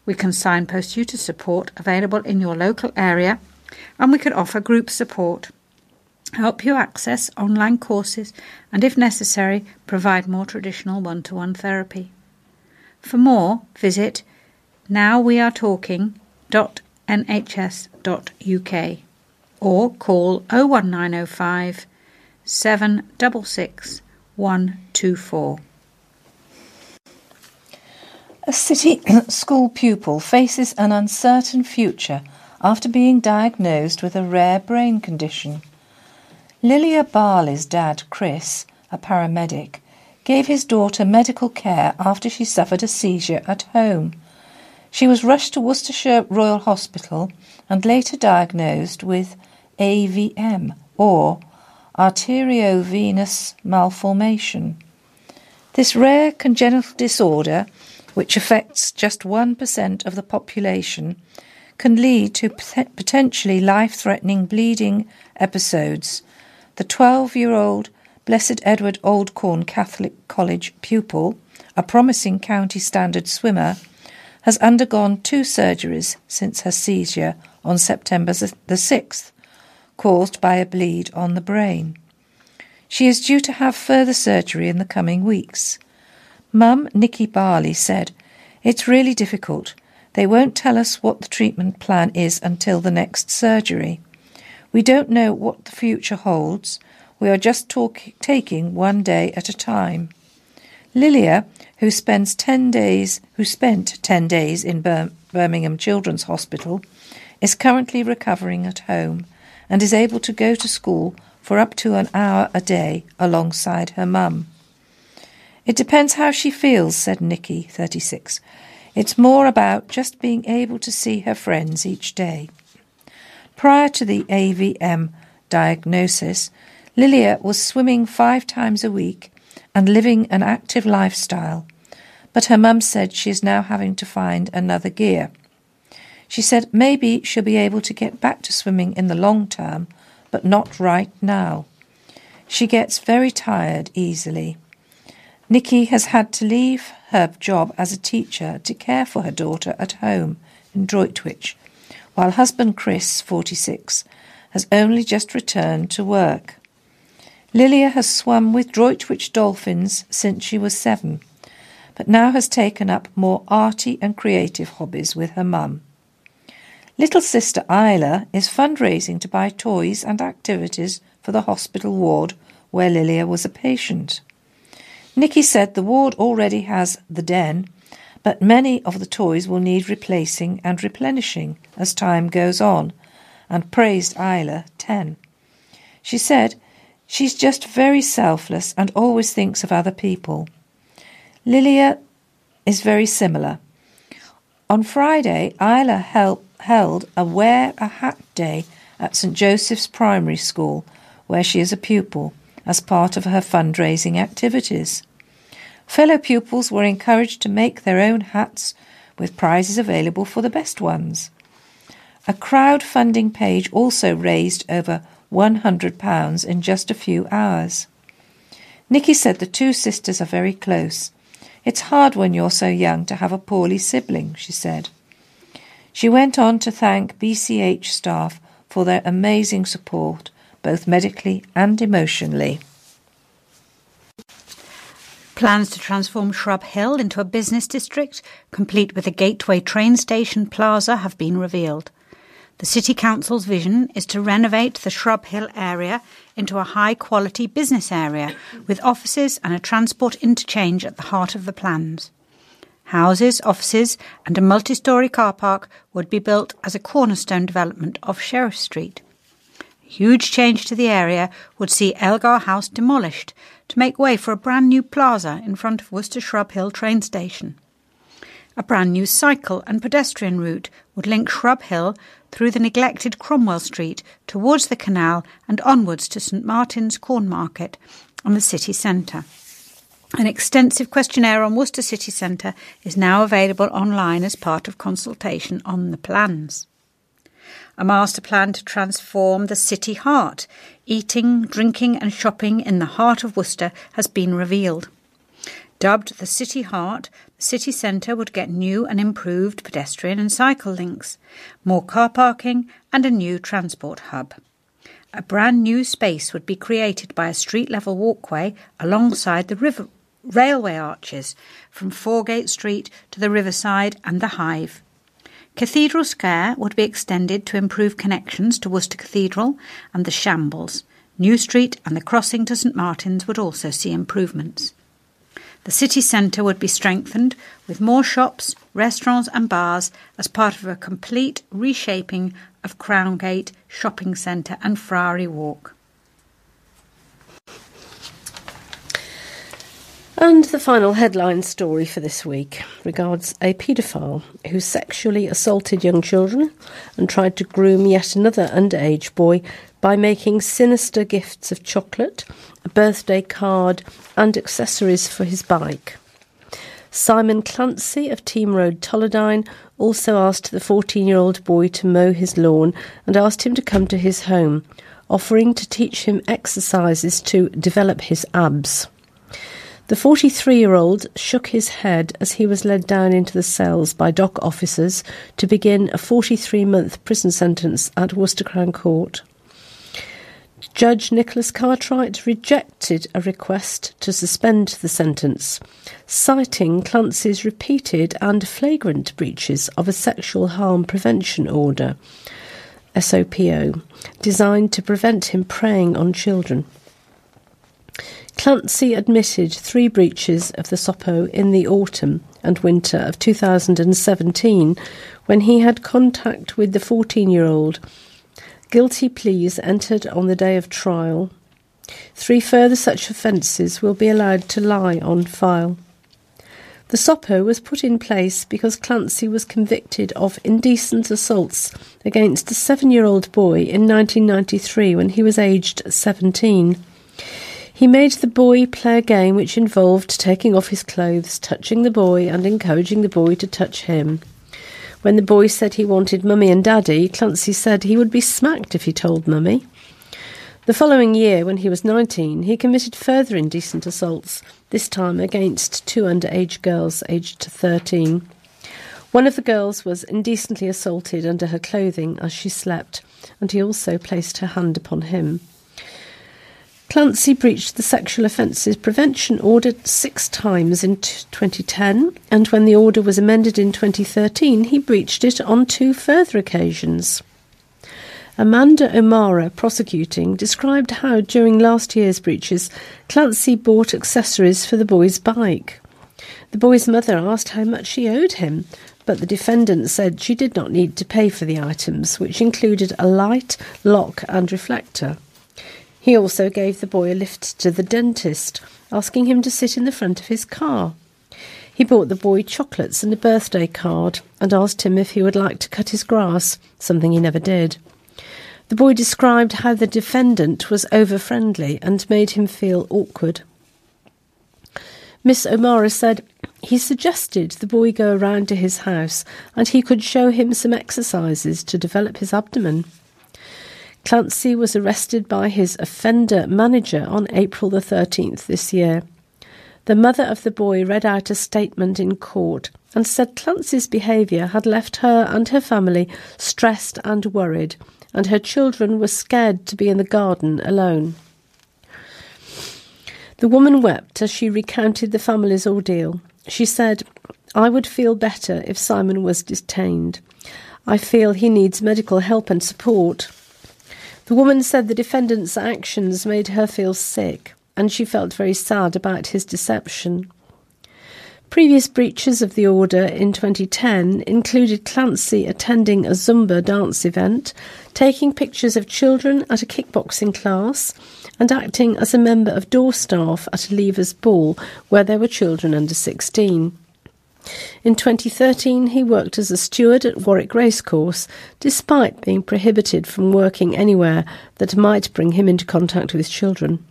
We can signpost you to support available in your local area, and we can offer group support, help you access online courses, and if necessary, provide more traditional one-to-one therapy." For more, visit Now We Are Talking dot nhs dot uk or call oh one nine oh five seven six six one two four. A city school pupil faces an uncertain future after being diagnosed with a rare brain condition. Lilia Barley's dad, Chris, a paramedic, gave his daughter medical care after she suffered a seizure at home. She was rushed to Worcestershire Royal Hospital and later diagnosed with A V M, or arteriovenous malformation. This rare congenital disorder, which affects just one percent of the population, can lead to potentially life-threatening bleeding episodes, the twelve-year-old Blessed Edward Oldcorn Catholic College pupil, a promising county standard swimmer, has undergone two surgeries since her seizure on September the sixth, caused by a bleed on the brain. She is due to have further surgery in the coming weeks. Mum, Nikki Barley, said, "It's really difficult. They won't tell us what the treatment plan is until the next surgery. We don't know what the future holds. We are just talk- taking one day at a time." Lilia, who spends ten days, who spent ten days in Bir- Birmingham Children's Hospital, is currently recovering at home and is able to go to school for up to an hour a day alongside her mum. "It depends how she feels," said Nikki, thirty-six. "It's more about just being able to see her friends each day." Prior to the A V M diagnosis, Lilia was swimming five times a week and living an active lifestyle, but her mum said she is now having to find another gear. She said maybe she'll be able to get back to swimming in the long term, but not right now. She gets very tired easily. Nikki has had to leave her job as a teacher to care for her daughter at home in Droitwich, while husband Chris, forty-six, has only just returned to work. Lilia has swum with Droitwich dolphins since she was seven, but now has taken up more arty and creative hobbies with her mum. Little sister Isla is fundraising to buy toys and activities for the hospital ward where Lilia was a patient. Nikki said the ward already has the den, but many of the toys will need replacing and replenishing as time goes on, and praised Isla, ten. She said she's just very selfless and always thinks of other people. Lilia is very similar. On Friday, Isla hel- held a Wear a Hat Day at St Joseph's Primary School, where she is a pupil, as part of her fundraising activities. Fellow pupils were encouraged to make their own hats, with prizes available for the best ones. A crowdfunding page also raised over one hundred pounds in just a few hours. Nikki said the two sisters are very close. "It's hard when you're so young to have a poorly sibling," she said. She went on to thank B C H staff for their amazing support, both medically and emotionally. Plans to transform Shrub Hill into a business district, complete with a gateway train station plaza, have been revealed. The City Council's vision is to renovate the Shrub Hill area into a high-quality business area, with offices and a transport interchange at the heart of the plans. Houses, offices and a multi-storey car park would be built as a cornerstone development off Sheriff Street. Huge change to the area would see Elgar House demolished to make way for a brand new plaza in front of Worcester Shrub Hill train station. A brand new cycle and pedestrian route would link Shrub Hill through the neglected Cromwell Street towards the canal and onwards to St Martin's Corn Market and the city centre. An extensive questionnaire on Worcester city centre is now available online as part of consultation on the plans. A master plan to transform the city heart, eating, drinking and shopping in the heart of Worcester, has been revealed. Dubbed the City Heart, the city centre would get new and improved pedestrian and cycle links, more car parking and a new transport hub. A brand new space would be created by a street-level walkway alongside the river, railway arches from Foregate Street to the Riverside and the Hive. Cathedral Square would be extended to improve connections to Worcester Cathedral and the Shambles. New Street and the crossing to St Martin's would also see improvements. The city centre would be strengthened with more shops, restaurants and bars as part of a complete reshaping of Crown Gate, Shopping Centre and Friary Walk. And the final headline story for this week regards a paedophile who sexually assaulted young children and tried to groom yet another underage boy by making sinister gifts of chocolate, a birthday card and accessories for his bike. Simon Clancy of Team Road Tolladine also asked the fourteen-year-old boy to mow his lawn and asked him to come to his home, offering to teach him exercises to develop his abs. The forty-three-year-old shook his head as he was led down into the cells by dock officers to begin a forty-three-month prison sentence at Worcester Crown Court. Judge Nicholas Cartwright rejected a request to suspend the sentence, citing Clancy's repeated and flagrant breaches of a sexual harm prevention order, S O P O, designed to prevent him preying on children. Clancy admitted three breaches of the S O P O in the autumn and winter of two thousand seventeen when he had contact with the fourteen-year-old. Guilty pleas entered on the day of trial. Three further such offences will be allowed to lie on file. The S O P O was put in place because Clancy was convicted of indecent assaults against a seven-year-old boy in nineteen ninety-three when he was aged seventeen. He made the boy play a game which involved taking off his clothes, touching the boy and encouraging the boy to touch him. When the boy said he wanted mummy and daddy, Clancy said he would be smacked if he told mummy. The following year, when he was nineteen, he committed further indecent assaults, this time against two underage girls aged thirteen. One of the girls was indecently assaulted under her clothing as she slept, and he also placed her hand upon him. Clancy breached the Sexual Offences Prevention Order six times in twenty ten, and when the order was amended in twenty thirteen, he breached it on two further occasions. Amanda O'Mara, prosecuting, described how during last year's breaches, Clancy bought accessories for the boy's bike. The boy's mother asked how much she owed him, but the defendant said she did not need to pay for the items, which included a light, lock and reflector. He also gave the boy a lift to the dentist, asking him to sit in the front of his car. He bought the boy chocolates and a birthday card and asked him if he would like to cut his grass, something he never did. The boy described how the defendant was over-friendly and made him feel awkward. Miss O'Mara said he suggested the boy go around to his house and he could show him some exercises to develop his abdomen. Clancy was arrested by his offender manager on April the thirteenth this year. The mother of the boy read out a statement in court and said Clancy's behaviour had left her and her family stressed and worried, and her children were scared to be in the garden alone. The woman wept as she recounted the family's ordeal. She said, "I would feel better if Simon was detained. I feel he needs medical help and support." The woman said the defendant's actions made her feel sick, and she felt very sad about his deception. Previous breaches of the order in twenty ten included Clancy attending a Zumba dance event, taking pictures of children at a kickboxing class, and acting as a member of door staff at a leavers' ball where there were children under sixteen. In twenty thirteen, he worked as a steward at Warwick Racecourse, despite being prohibited from working anywhere that might bring him into contact with children.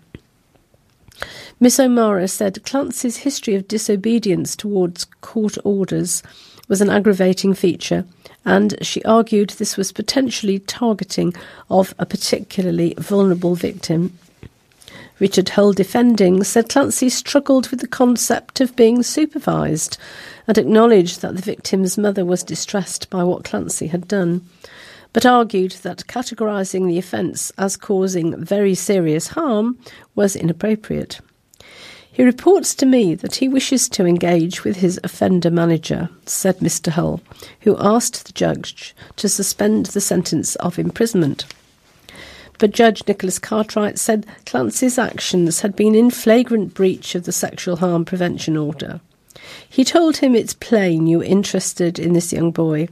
Miss O'Mara said Clancy's history of disobedience towards court orders was an aggravating feature, and she argued this was potentially targeting of a particularly vulnerable victim. Richard Hull, defending, said Clancy struggled with the concept of being supervised and acknowledged that the victim's mother was distressed by what Clancy had done, but argued that categorising the offence as causing very serious harm was inappropriate. "He reports to me that he wishes to engage with his offender manager," said Mister Hull, who asked the judge to suspend the sentence of imprisonment. but Judge Nicholas Cartwright said Clancy's actions had been in flagrant breach of the sexual harm prevention order. He told him, "It's plain you were interested in this young boy.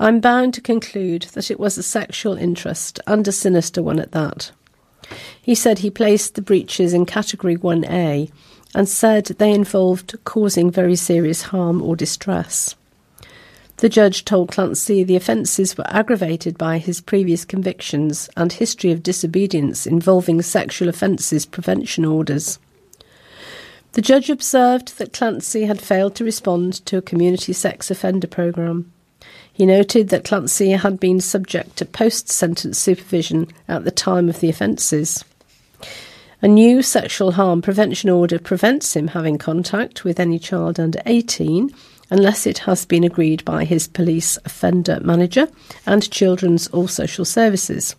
I'm bound to conclude that it was a sexual interest, and a sinister one at that." He said he placed the breaches in Category one A and said they involved causing very serious harm or distress. The judge told Clancy the offences were aggravated by his previous convictions and history of disobedience involving sexual offences prevention orders. The judge observed that Clancy had failed to respond to a community sex offender programme. He noted that Clancy had been subject to post-sentence supervision at the time of the offences. A new sexual harm prevention order prevents him having contact with any child under eighteen unless it has been agreed by his police offender manager and children's or social services.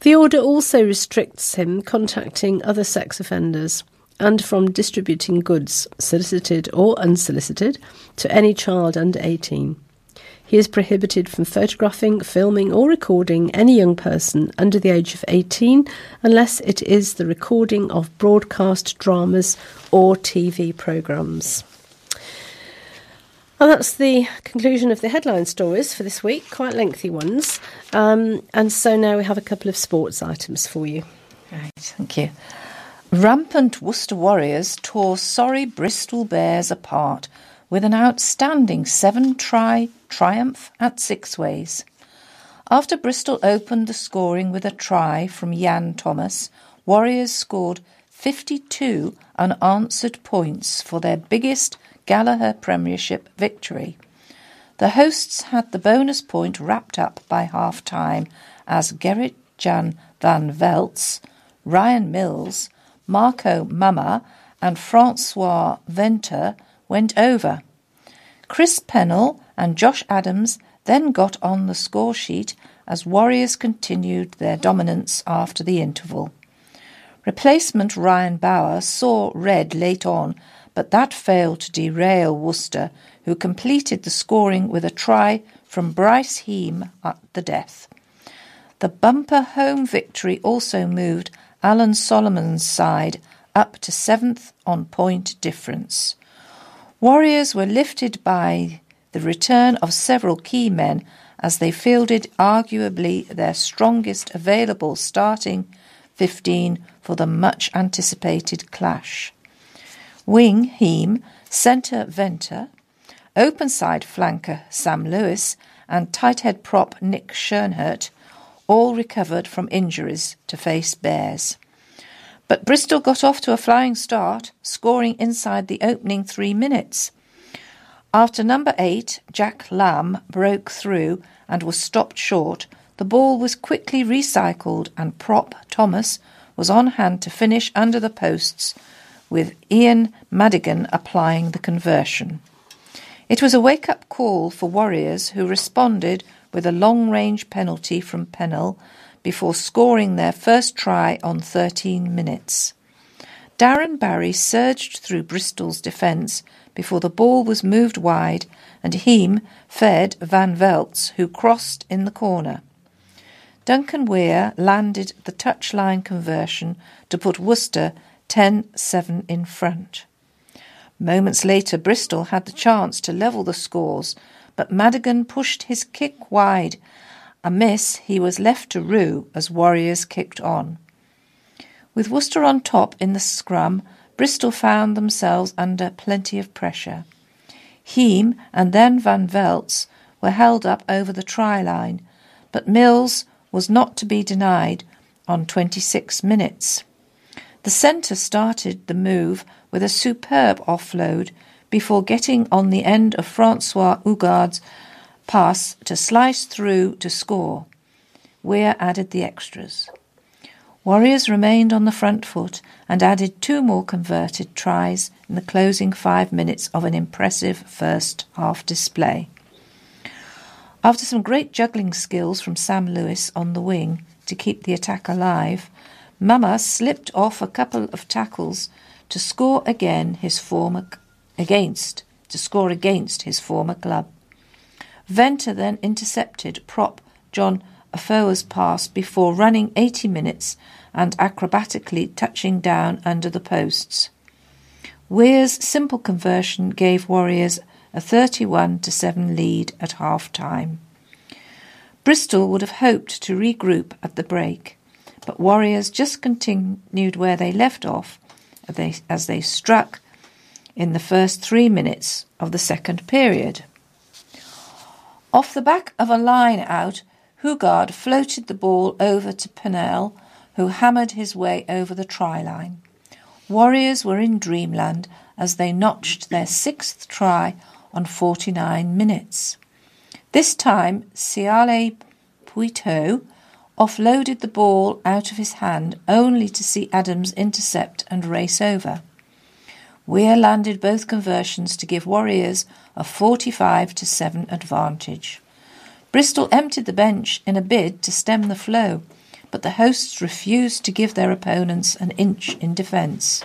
The order also restricts him contacting other sex offenders and from distributing goods, solicited or unsolicited, to any child under eighteen. He is prohibited from photographing, filming or recording any young person under the age of eighteen unless it is the recording of broadcast dramas or T V programmes. And that's the conclusion of the headline stories for this week, quite lengthy ones. Um, and so now we have a couple of sports items for you. Right, thank you. Rampant Worcester Warriors tore sorry Bristol Bears apart with an outstanding seven-try triumph at Six Ways. After Bristol opened the scoring with a try from Jan Thomas, Warriors scored fifty-two unanswered points for their biggest Gallagher Premiership victory. The hosts had the bonus point wrapped up by half-time as Gerrit-Jan van Veltz, Ryan Mills, Marco Mama and Francois Venter went over. Chris Pennell and Josh Adams then got on the score sheet as Warriors continued their dominance after the interval. Replacement Ryan Bauer saw red late on, but that failed to derail Worcester, who completed the scoring with a try from Bryce Heem at the death. The bumper home victory also moved Alan Solomon's side up to seventh on point difference. Warriors were lifted by the return of several key men as they fielded arguably their strongest available starting fifteen for the much-anticipated clash. Wing Heem, centre Venter, open-side flanker Sam Lewis and tight-head prop Nick Schoenhert all recovered from injuries to face Bears. But Bristol got off to a flying start, scoring inside the opening three minutes. After number eight, Jack Lamb, broke through and was stopped short, the ball was quickly recycled and prop Thomas was on hand to finish under the posts with Ian Madigan applying the conversion. It was a wake-up call for Warriors, who responded with a long-range penalty from Pennell before scoring their first try on thirteen minutes. Darren Barry surged through Bristol's defence before the ball was moved wide and Heem fed Van Veltz, who crossed in the corner. Duncan Weir landed the touchline conversion to put Worcester ten seven in front. Moments later, Bristol had the chance to level the scores, but Madigan pushed his kick wide. A miss he was left to rue as Warriors kicked on. With Worcester on top in the scrum, Bristol found themselves under plenty of pressure. Heem and then Van Veltz were held up over the try line, but Mills was not to be denied on twenty-six minutes. The centre started the move with a superb offload before getting on the end of Francois Ougard's pass to slice through to score. Weir added the extras. Warriors remained on the front foot and added two more converted tries in the closing five minutes of an impressive first half display. After some great juggling skills from Sam Lewis on the wing to keep the attack alive, Mama slipped off a couple of tackles to score again his former against to score against his former club. Venter then intercepted prop John a fur was passed before running eighty minutes and acrobatically touching down under the posts. Weir's simple conversion gave Warriors a thirty-one to seven lead at half-time. Bristol would have hoped to regroup at the break, but Warriors just continued where they left off as they struck in the first three minutes of the second period. Off the back of a line-out, Hugard floated the ball over to Pennell, who hammered his way over the try line. Warriors were in dreamland as they notched their sixth try on forty-nine minutes. This time, Siale Puito offloaded the ball out of his hand only to see Adams intercept and race over. Weir landed both conversions to give Warriors a forty-five to seven advantage. Bristol emptied the bench in a bid to stem the flow, but the hosts refused to give their opponents an inch in defence.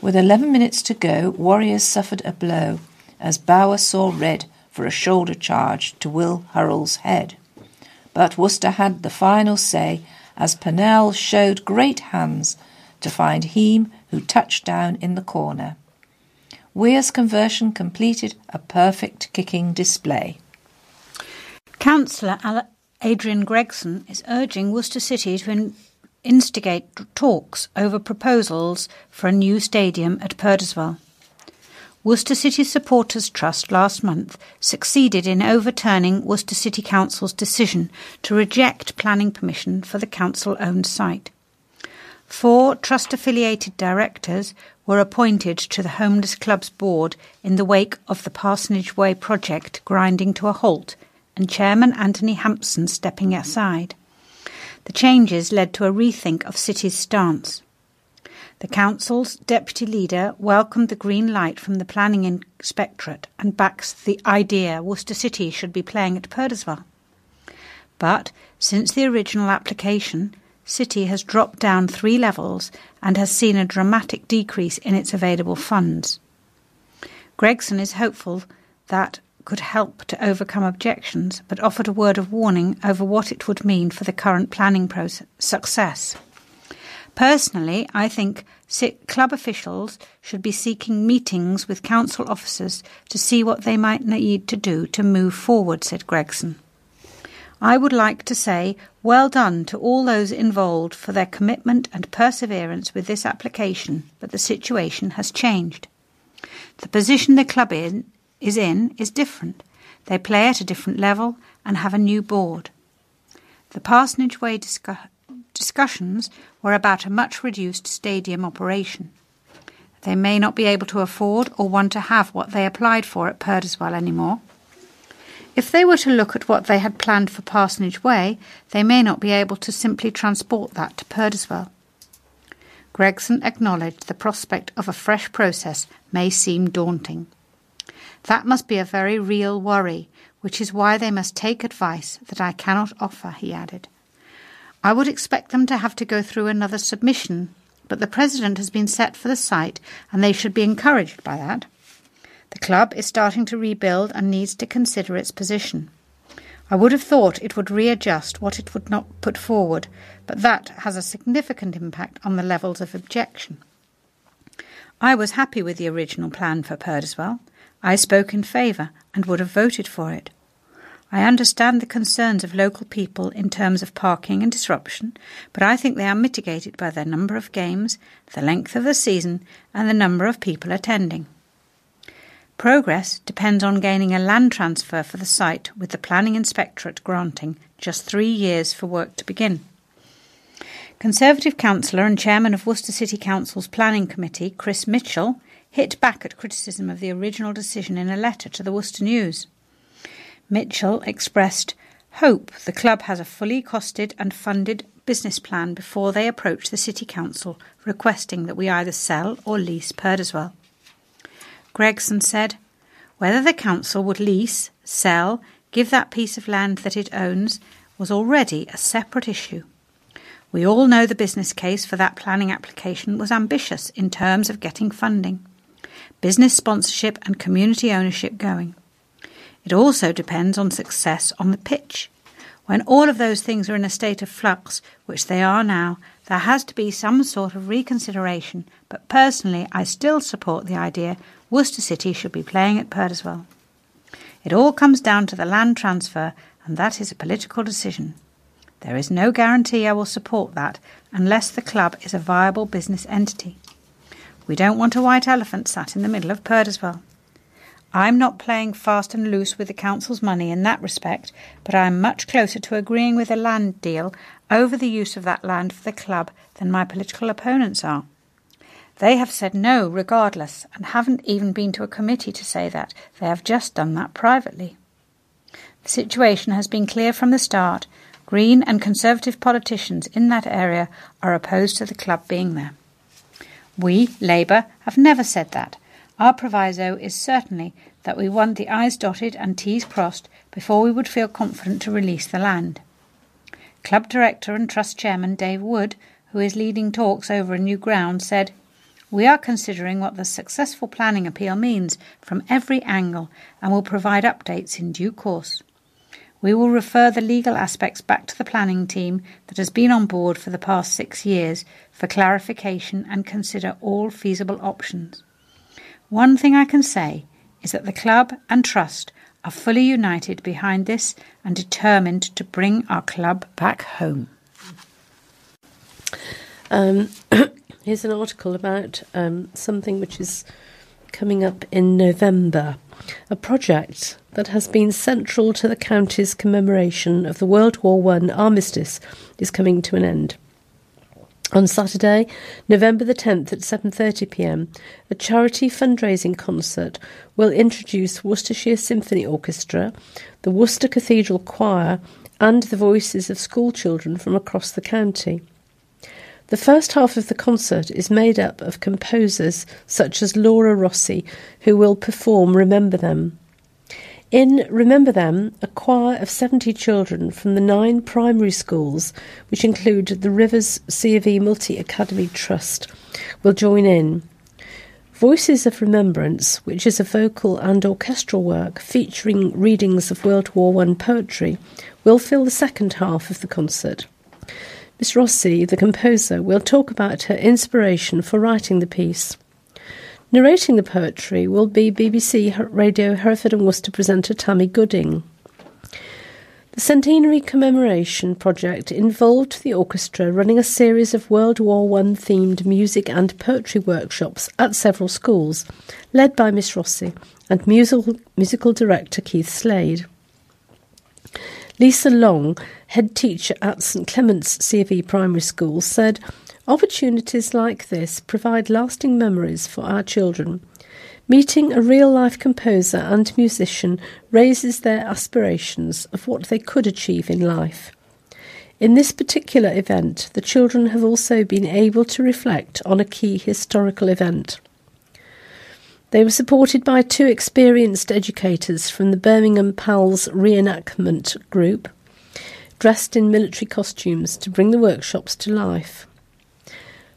With eleven minutes to go, Warriors suffered a blow as Bauer saw red for a shoulder charge to Will Hurrell's head. But Worcester had the final say as Pennell showed great hands to find Heem, who touched down in the corner. Weir's conversion completed a perfect kicking display. Councillor Alec Adrian Gregson is urging Worcester City to in- instigate talks over proposals for a new stadium at Purdiswell. Worcester City Supporters Trust last month succeeded in overturning Worcester City Council's decision to reject planning permission for the council-owned site. Four trust-affiliated directors were appointed to the Homeless Club's board in the wake of the Parsonage Way project grinding to a halt, and Chairman Anthony Hampson stepping aside. The changes led to a rethink of City's stance. The Council's Deputy Leader welcomed the green light from the Planning Inspectorate and backs the idea Worcester City should be playing at Purdiswell. But since the original application, City has dropped down three levels and has seen a dramatic decrease in its available funds. Gregson is hopeful that could help to overcome objections, but offered a word of warning over what it would mean for the current planning process success. Personally, I think club officials should be seeking meetings with council officers to see what they might need to do to move forward, said Gregson. I would like to say well done to all those involved for their commitment and perseverance with this application, but the situation has changed. The position the club in is in is different. They play at a different level and have a new board. The Parsonage Way discu- discussions were about a much reduced stadium operation. They may not be able to afford or want to have what they applied for at Purdiswell anymore. If they were to look at what they had planned for Parsonage Way, they may not be able to simply transport that to Purdiswell. Gregson acknowledged the prospect of a fresh process may seem daunting. That must be a very real worry, which is why they must take advice that I cannot offer, he added. I would expect them to have to go through another submission, but the precedent has been set for the site and they should be encouraged by that. The club is starting to rebuild and needs to consider its position. I would have thought it would readjust what it would not put forward, but that has a significant impact on the levels of objection. I was happy with the original plan for Purdiswell. I spoke in favour and would have voted for it. I understand the concerns of local people in terms of parking and disruption, but I think they are mitigated by the number of games, the length of the season, and the number of people attending. Progress depends on gaining a land transfer for the site, with the Planning Inspectorate granting just three years for work to begin. Conservative councillor and chairman of Worcester City Council's Planning Committee, Chris Mitchell, hit back at criticism of the original decision in a letter to the Worcester News. Mitchell expressed hope the club has a fully costed and funded business plan before they approach the City Council, requesting that we either sell or lease Purdiswell. Gregson said, whether the council would lease, sell, give that piece of land that it owns was already a separate issue. We all know the business case for that planning application was ambitious in terms of getting funding, business sponsorship and community ownership going. It also depends on success on the pitch. When all of those things are in a state of flux, which they are now, there has to be some sort of reconsideration, but personally I still support the idea Worcester City should be playing at Purdiswell. It all comes down to the land transfer, and that is a political decision. There is no guarantee I will support that unless the club is a viable business entity. We don't want a white elephant sat in the middle of Purdiswell. I'm not playing fast and loose with the council's money in that respect, but I am much closer to agreeing with a land deal over the use of that land for the club than my political opponents are. They have said no regardless, and haven't even been to a committee to say that. They have just done that privately. The situation has been clear from the start. Green and Conservative politicians in that area are opposed to the club being there. We, Labour, have never said that. Our proviso is certainly that we want the I's dotted and T's crossed before we would feel confident to release the land. Club director and trust chairman Dave Wood, who is leading talks over a new ground, said, "We are considering what the successful planning appeal means from every angle and will provide updates in due course. We will refer the legal aspects back to the planning team that has been on board for the past six years for clarification and consider all feasible options. One thing I can say is that the club and trust are fully united behind this and determined to bring our club back home." Um, here's an article about um, something which is coming up in November, a project that has been central to the county's commemoration of the World War One armistice is coming to an end. On Saturday, November the tenth at seven thirty p m, a charity fundraising concert will introduce Worcestershire Symphony Orchestra, the Worcester Cathedral Choir and the voices of school children from across the county. The first half of the concert is made up of composers such as Laura Rossi, who will perform Remember Them. In Remember Them, a choir of seventy children from the nine primary schools, which include the Rivers C of E Multi-Academy Trust, will join in. Voices of Remembrance, which is a vocal and orchestral work featuring readings of World War One poetry, will fill the second half of the concert. Miss Rossi, the composer, will talk about her inspiration for writing the piece. Narrating the poetry will be B B C Radio Hereford and Worcester presenter Tammy Gooding. The Centenary Commemoration Project involved the orchestra running a series of World War One themed music and poetry workshops at several schools, led by Miss Rossi and musical, musical director Keith Slade. Lisa Long, head teacher at St Clement's C of E Primary School, said, "Opportunities like this provide lasting memories for our children. Meeting a real-life composer and musician raises their aspirations of what they could achieve in life. In this particular event, the children have also been able to reflect on a key historical event." They were supported by two experienced educators from the Birmingham Pals Reenactment Group, dressed in military costumes to bring the workshops to life.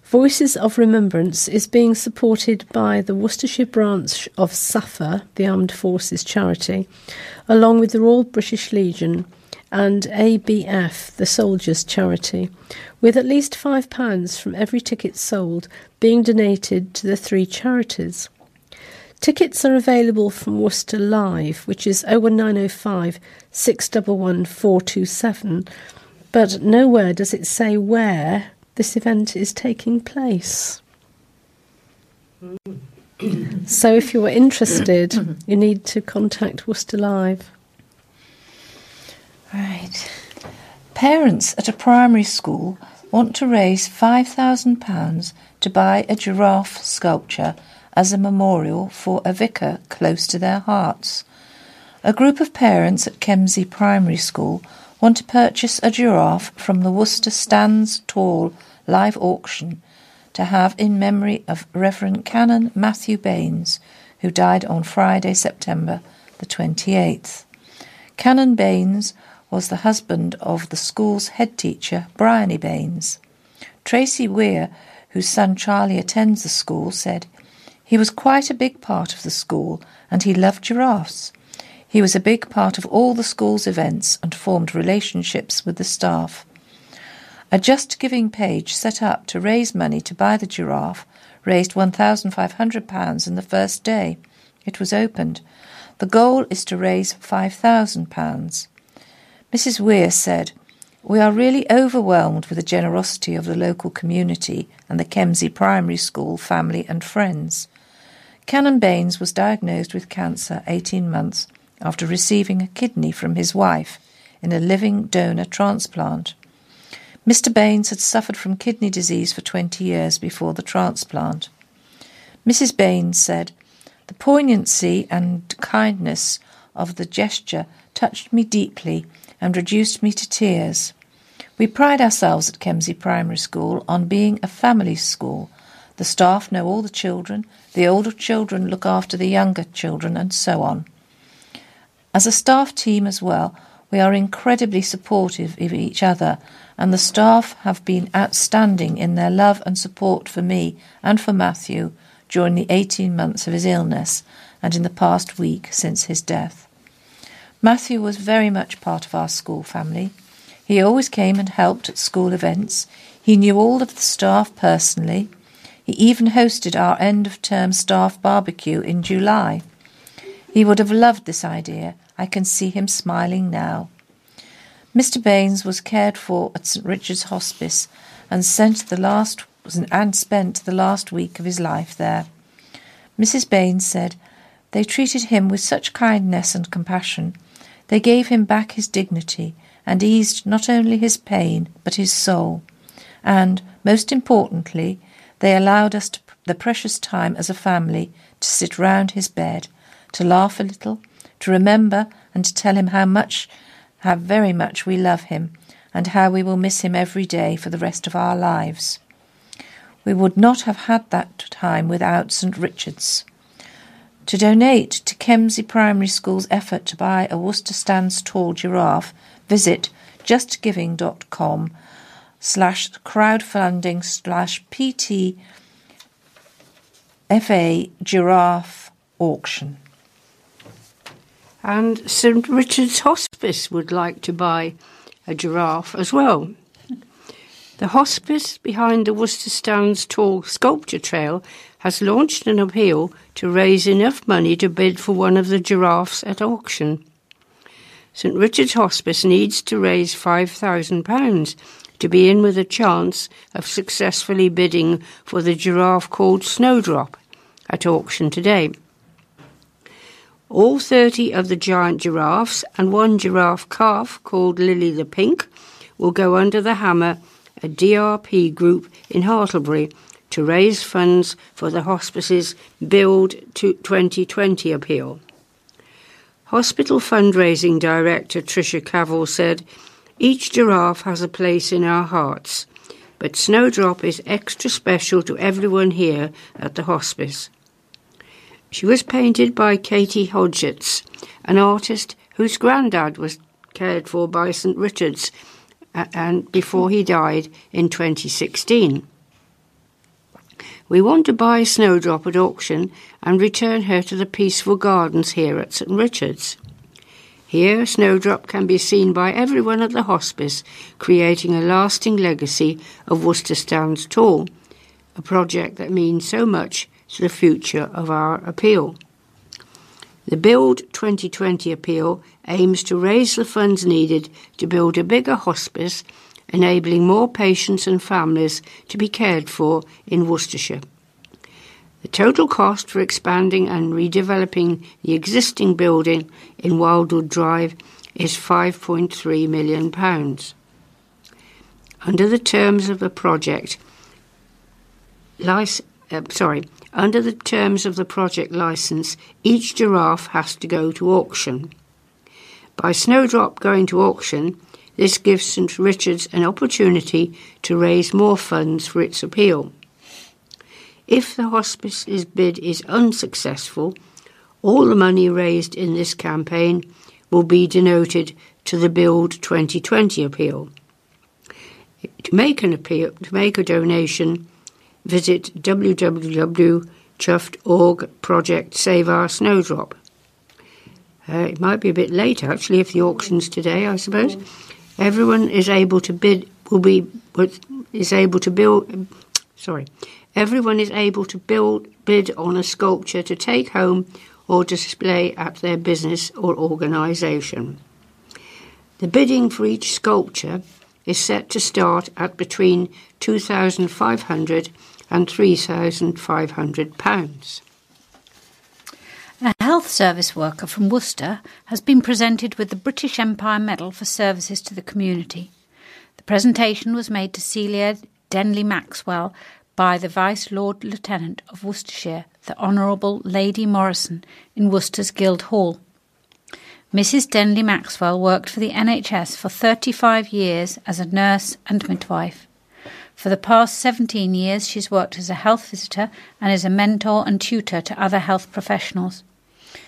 Voices of Remembrance is being supported by the Worcestershire branch of SAFA, the Armed Forces Charity, along with the Royal British Legion and A B F, the Soldiers Charity, with at least five pounds from every ticket sold being donated to the three charities. Tickets are available from Worcester Live, which is oh one nine oh five, six one one, four two seven, but nowhere does it say where this event is taking place. So if you are interested, you need to contact Worcester Live. Right. Parents at a primary school want to raise five thousand pounds to buy a giraffe sculpture as a memorial for a vicar close to their hearts. A group of parents at Kemsey Primary School want to purchase a giraffe from the Worcester Stands Tall live auction to have in memory of Reverend Canon Matthew Baines, who died on Friday, September the twenty-eighth. Canon Baines was the husband of the school's head teacher, Bryony Baines. Tracy Weir, whose son Charlie attends the school, said, "He was quite a big part of the school and he loved giraffes. He was a big part of all the school's events and formed relationships with the staff. A Just Giving page set up to raise money to buy the giraffe raised one thousand five hundred pounds in the first day. It was opened. The goal is to raise five thousand pounds. Missus Weir said, "We are really overwhelmed with the generosity of the local community and the Kemsey Primary School family and friends." Canon Baines was diagnosed with cancer eighteen months after receiving a kidney from his wife in a living donor transplant. Mister Baines had suffered from kidney disease for twenty years before the transplant. Missus Baines said, "The poignancy and kindness of the gesture touched me deeply and reduced me to tears. We pride ourselves at Kemsey Primary School on being a family school. The staff know all the children, the older children look after the younger children, and so on. As a staff team as well, we are incredibly supportive of each other, and the staff have been outstanding in their love and support for me and for Matthew during the eighteen months of his illness and in the past week since his death. Matthew was very much part of our school family. He always came and helped at school events. He knew all of the staff personally. He even hosted our end-of-term staff barbecue in July. He would have loved this idea. I can see him smiling now." Mister Baines was cared for at Saint Richard's Hospice and spent the last and spent the last week of his life there. Missus Baines said, "They treated him with such kindness and compassion. They gave him back his dignity and eased not only his pain but his soul. And, most importantly, they allowed us to, the precious time as a family to sit round his bed, to laugh a little, to remember and to tell him how much, how very much we love him and how we will miss him every day for the rest of our lives. We would not have had that time without Saint Richard's." To donate to Kemsey Primary School's effort to buy a Worcester Stands Tall giraffe, visit justgiving.com slash crowdfunding slash P T F A giraffe auction. And Saint Richard's Hospice would like to buy a giraffe as well. The hospice behind the Worcester Stands Tall Sculpture Trail has launched an appeal to raise enough money to bid for one of the giraffes at auction. Saint Richard's Hospice needs to raise five thousand pounds to be in with a chance of successfully bidding for the giraffe called Snowdrop at auction today. All thirty of the giant giraffes and one giraffe calf called Lily the Pink will go under the hammer, a D R P group in Hartlebury, to raise funds for the hospice's Build to twenty twenty appeal. Hospital fundraising director Tricia Cavill said, "Each giraffe has a place in our hearts, but Snowdrop is extra special to everyone here at the hospice." She was painted by Katie Hodgetts, an artist whose granddad was cared for by Saint Richard's and before he died in twenty sixteen. "We want to buy Snowdrop at auction and return her to the peaceful gardens here at Saint Richard's. Here, Snowdrop can be seen by everyone at the hospice, creating a lasting legacy of Worcester Stands Tall, a project that means so much to the future of our appeal." The Build twenty twenty appeal aims to raise the funds needed to build a bigger hospice, enabling more patients and families to be cared for in Worcestershire. The total cost for expanding and redeveloping the existing building in Wildwood Drive is five point three million pounds. Under the terms of the project, lic- uh, sorry, Under the terms of the project licence, each giraffe has to go to auction. By Snowdrop going to auction, this gives Saint Richard's an opportunity to raise more funds for its appeal. If the hospice's bid is unsuccessful, all the money raised in this campaign will be donated to the Build twenty twenty appeal. To make an appeal, to make a donation, visit w w w dot chuffed dot org project Save Our Snowdrop. Uh, it might be a bit late, actually, if the auction's today, I suppose. Everyone is able to bid. Will be is able to build. Sorry, everyone is able to build bid on a sculpture to take home or display at their business or organisation. The bidding for each sculpture is set to start at between two thousand five hundred and three thousand five hundred pounds. A health service worker from Worcester has been presented with the British Empire Medal for services to the community. The presentation was made to Celia Denley Maxwell by the Vice Lord Lieutenant of Worcestershire, the Honourable Lady Morrison, in Worcester's Guildhall. Mrs Denley Maxwell worked for the N H S for thirty-five years as a nurse and midwife. For the past seventeen years, she's worked as a health visitor and is a mentor and tutor to other health professionals.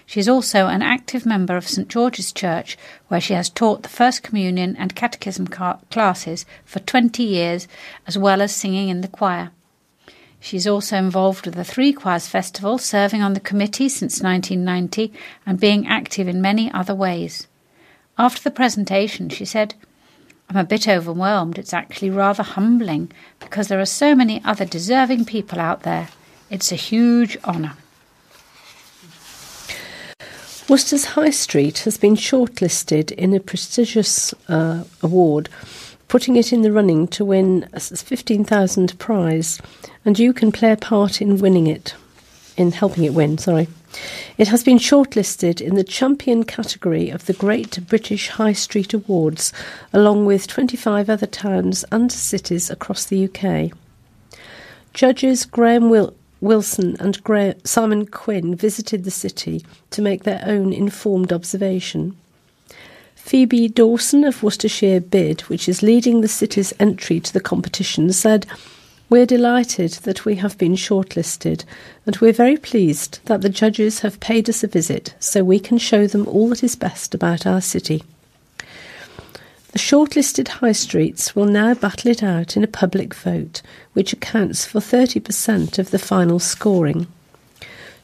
She is also an active member of St George's Church, where she has taught the First Communion and Catechism car- classes for twenty years, as well as singing in the choir. She is also involved with the Three Choirs Festival, serving on the committee since nineteen ninety and being active in many other ways. After the presentation, she said, "I'm a bit overwhelmed. It's actually rather humbling because there are so many other deserving people out there. It's a huge honour." Worcester's High Street has been shortlisted in a prestigious uh, award, putting it in the running to win a fifteen thousand pounds prize, and you can play a part in winning it, in helping it win, sorry. It has been shortlisted in the champion category of the Great British High Street Awards, along with twenty-five other towns and cities across the U K. Judges Graham Wil- Wilson and Gra- Simon Quinn visited the city to make their own informed observation. Phoebe Dawson of Worcestershire Bid, which is leading the city's entry to the competition, said, "We're delighted that we have been shortlisted, and we're very pleased that the judges have paid us a visit so we can show them all that is best about our city." The shortlisted high streets will now battle it out in a public vote, which accounts for thirty percent of the final scoring.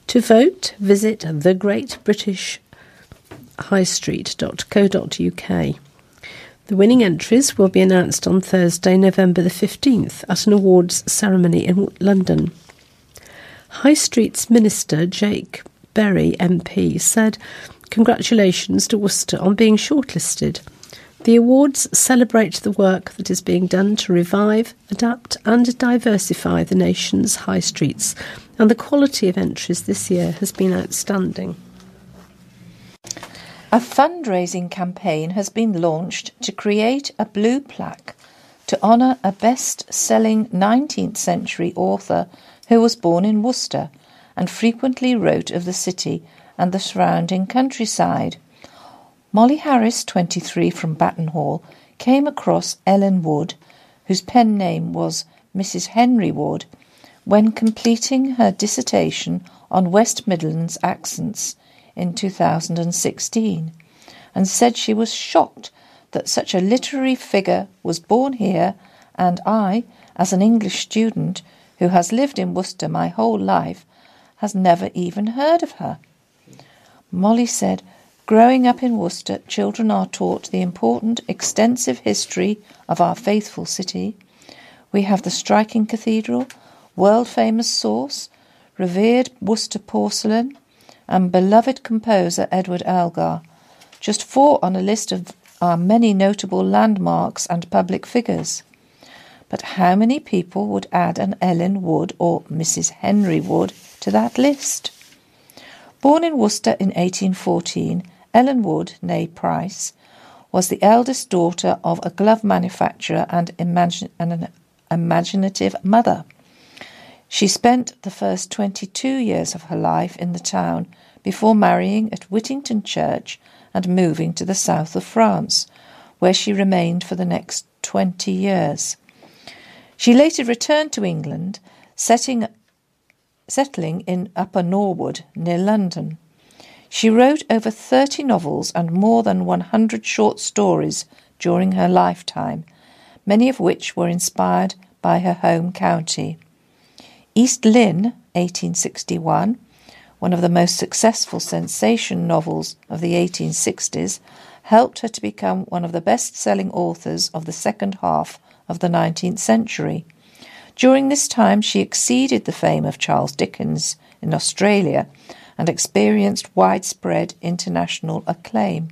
To vote, visit the great british high street dot co dot uk. The winning entries will be announced on Thursday, November the fifteenth, at an awards ceremony in London. High Streets Minister Jake Berry M P said, "Congratulations to Worcester on being shortlisted. The awards celebrate the work that is being done to revive, adapt and diversify the nation's high streets, and the quality of entries this year has been outstanding." A fundraising campaign has been launched to create a blue plaque to honour a best-selling nineteenth century author who was born in Worcester and frequently wrote of the city and the surrounding countryside. Molly Harris, twenty-three, from Battenhall, came across Ellen Wood, whose pen name was Missus Henry Wood, when completing her dissertation on West Midlands accents in two thousand sixteen, and said she was shocked that such a literary figure was born here, and I, as an English student who has lived in Worcester my whole life, has never even heard of her. Molly said, "Growing up in Worcester, children are taught the important, extensive history of our faithful city. We have the striking cathedral, world-famous source, revered Worcester porcelain, and beloved composer Edward Elgar, just four on a list of our many notable landmarks and public figures. But how many people would add an Ellen Wood or Missus Henry Wood to that list?" Born in Worcester in eighteen fourteen, Ellen Wood, née Price, was the eldest daughter of a glove manufacturer and, imagine- and an imaginative mother. She spent the first twenty-two years of her life in the town before marrying at Whittington Church and moving to the south of France, where she remained for the next twenty years. She later returned to England, setting, settling in Upper Norwood, near London. She wrote over thirty novels and more than one hundred short stories during her lifetime, many of which were inspired by her home county. East Lynne, eighteen sixty-one, one of the most successful sensation novels of the eighteen sixties, helped her to become one of the best-selling authors of the second half of the nineteenth century. During this time, she exceeded the fame of Charles Dickens in Australia and experienced widespread international acclaim.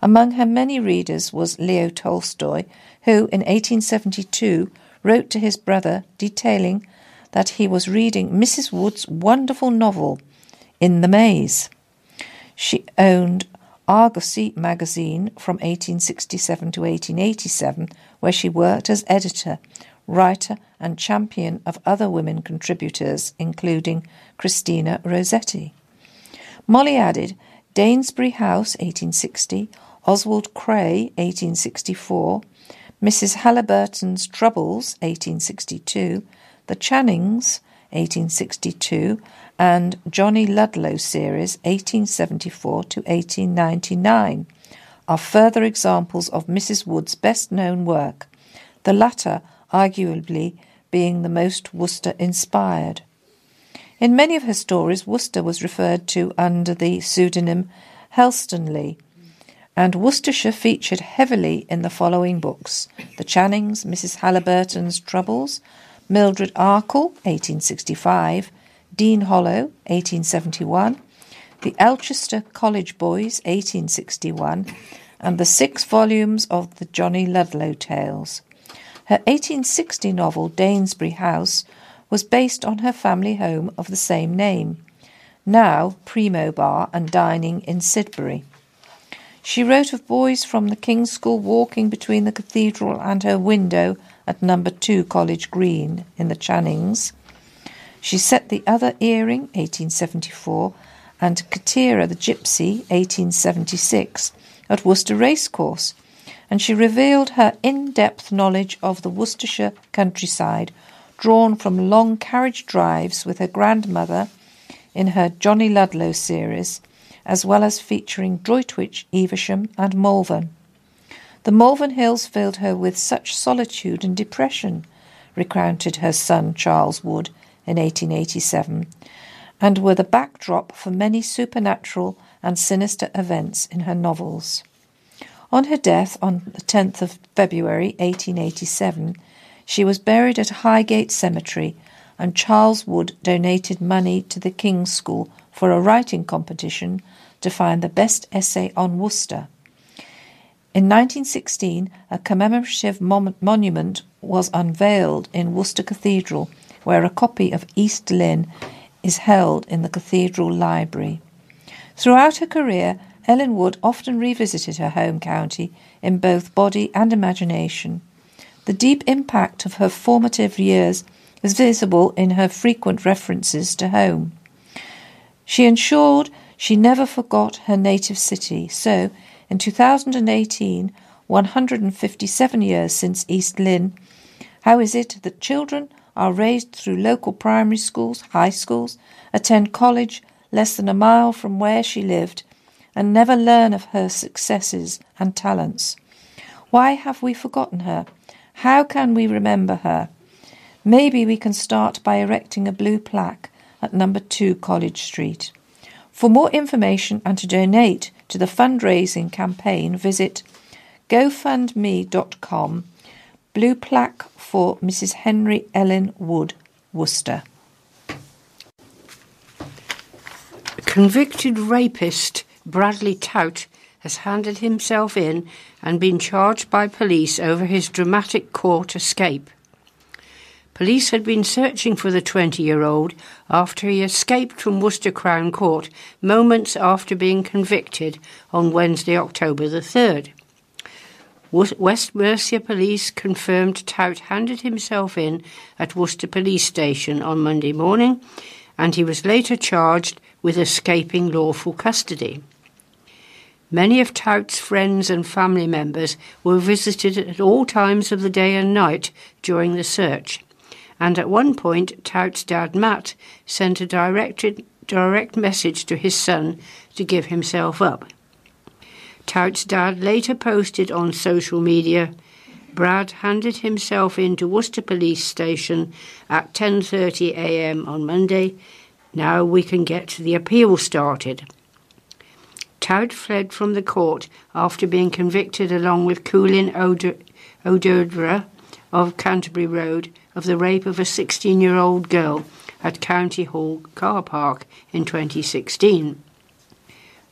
Among her many readers was Leo Tolstoy, who in eighteen seventy-two wrote to his brother detailing that he was reading Missus Wood's wonderful novel, In the Maze. She owned Argosy magazine from eighteen sixty-seven to eighteen eighty-seven, where she worked as editor, writer and champion of other women contributors, including Christina Rossetti. Molly added Danesbury House, eighteen sixty, Oswald Cray, eighteen sixty-four, Missus Halliburton's Troubles, eighteen sixty-two, The Channings, eighteen sixty-two, and Johnny Ludlow series, eighteen seventy-four to eighteen ninety-nine, are further examples of Missus Wood's best-known work, the latter arguably being the most Worcester-inspired. In many of her stories, Worcester was referred to under the pseudonym Helstonleigh, and Worcestershire featured heavily in the following books: The Channings, Missus Halliburton's Troubles, Mildred Arkle, eighteen sixty-five, Dean Hollow, eighteen seventy-one, The Alchester College Boys, eighteen sixty-one, and the six volumes of the Johnny Ludlow tales. Her eighteen sixty novel, Danesbury House, was based on her family home of the same name, now Primo Bar and Dining in Sidbury. She wrote of boys from the King's School walking between the cathedral and her window at number two College Green in the Channings. She set the Other Earring, eighteen seventy-four, and Katira the Gypsy, eighteen seventy-six, at Worcester Racecourse, and she revealed her in-depth knowledge of the Worcestershire countryside, drawn from long carriage drives with her grandmother in her Johnny Ludlow series, as well as featuring Droitwich, Evesham and Malvern. The Malvern Hills filled her with such solitude and depression, recounted her son Charles Wood in eighteen eighty-seven, and were the backdrop for many supernatural and sinister events in her novels. On her death on the tenth of February eighteen eighty-seven, she was buried at Highgate Cemetery, and Charles Wood donated money to the King's School for a writing competition to find the best essay on Worcester. In nineteen sixteen, a commemorative mon- monument was unveiled in Worcester Cathedral, where a copy of East Lynne is held in the Cathedral Library. Throughout her career, Ellen Wood often revisited her home county in both body and imagination. The deep impact of her formative years is visible in her frequent references to home. She ensured she never forgot her native city, so in two thousand eighteen, one hundred fifty-seven years since East Lynne, how is it that children are raised through local primary schools, high schools, attend college less than a mile from where she lived, and never learn of her successes and talents? Why have we forgotten her? How can we remember her? Maybe we can start by erecting a blue plaque at number two College Street. For more information and to donate to the fundraising campaign, visit gofundme dot com, blue plaque for Missus Henry Ellen Wood, Worcester. Convicted rapist Bradley Tout has handed himself in and been charged by police over his dramatic court escape. Police had been searching for the twenty-year-old after he escaped from Worcester Crown Court moments after being convicted on Wednesday, October the third. West Mercia Police confirmed Tout handed himself in at Worcester Police Station on Monday morning, and he was later charged with escaping lawful custody. Many of Tout's friends and family members were visited at all times of the day and night during the search, and at one point Tout's dad Matt sent a directed, direct message to his son to give himself up. Tout's dad later posted on social media, "Brad handed himself in to Worcester Police Station at ten thirty a m on Monday, Now we can get the appeal started. Toad fled from the court after being convicted along with Coulin O'Dodra of Canterbury Road of the rape of a sixteen-year-old girl at County Hall car park in twenty sixteen.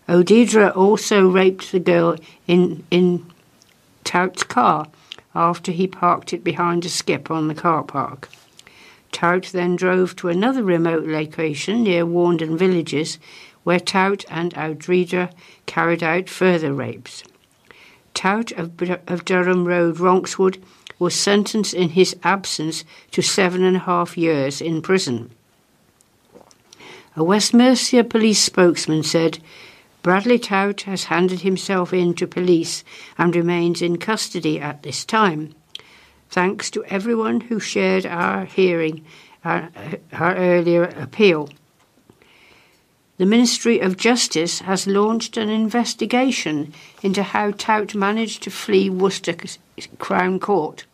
O'Dodra also raped the girl in, in Tout's car after he parked it behind a skip on the car park. Tout then drove to another remote location near Warndon Villages, where Tout and O'Dodra carried out further rapes. Tout of, of Durham Road, Ronkswood, was sentenced in his absence to seven and a half years in prison. A West Mercia police spokesman said, "Bradley Tout has handed himself in to police and remains in custody at this time. Thanks to everyone who shared our hearing, our, our earlier appeal. The Ministry of Justice has launched an investigation into how Tout managed to flee Worcester Crown Court.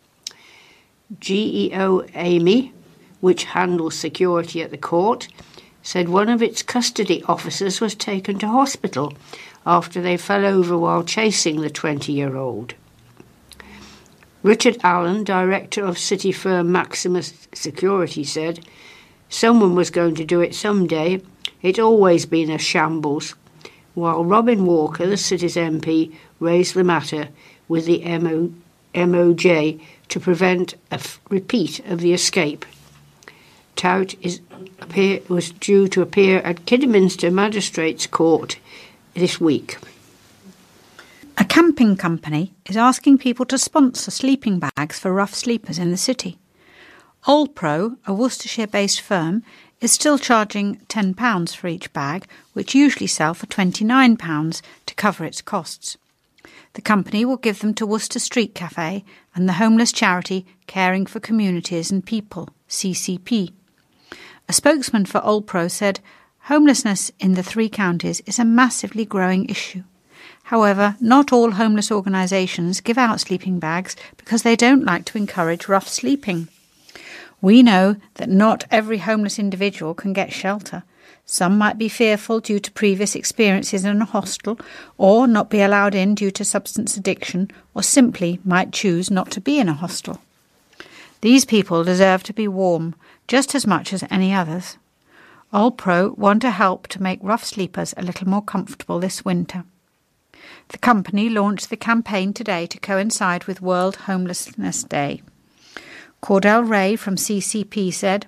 G E O Amy, which handles security at the court, said one of its custody officers was taken to hospital after they fell over while chasing the twenty-year-old. Richard Allen, director of city firm Maximus Security, said, "Someone was going to do it someday. It's always been a shambles," while Robin Walker, the city's M P, raised the matter with the M O J to prevent a f- repeat of the escape. Tout is, appear, was due to appear at Kidderminster Magistrates' Court this week. A camping company is asking people to sponsor sleeping bags for rough sleepers in the city. Allpro, a Worcestershire-based firm, is still charging ten pounds for each bag, which usually sell for twenty-nine pounds to cover its costs. The company will give them to Worcester Street Cafe and the homeless charity Caring for Communities and People, C C P. A spokesman for Allpro said, "Homelessness in the three counties is a massively growing issue. However, not all homeless organisations give out sleeping bags because they don't like to encourage rough sleeping. We know that not every homeless individual can get shelter. Some might be fearful due to previous experiences in a hostel or not be allowed in due to substance addiction or simply might choose not to be in a hostel. These people deserve to be warm just as much as any others. Allpro want to help to make rough sleepers a little more comfortable this winter." The company launched the campaign today to coincide with World Homelessness Day. Cordell Ray from C C P said,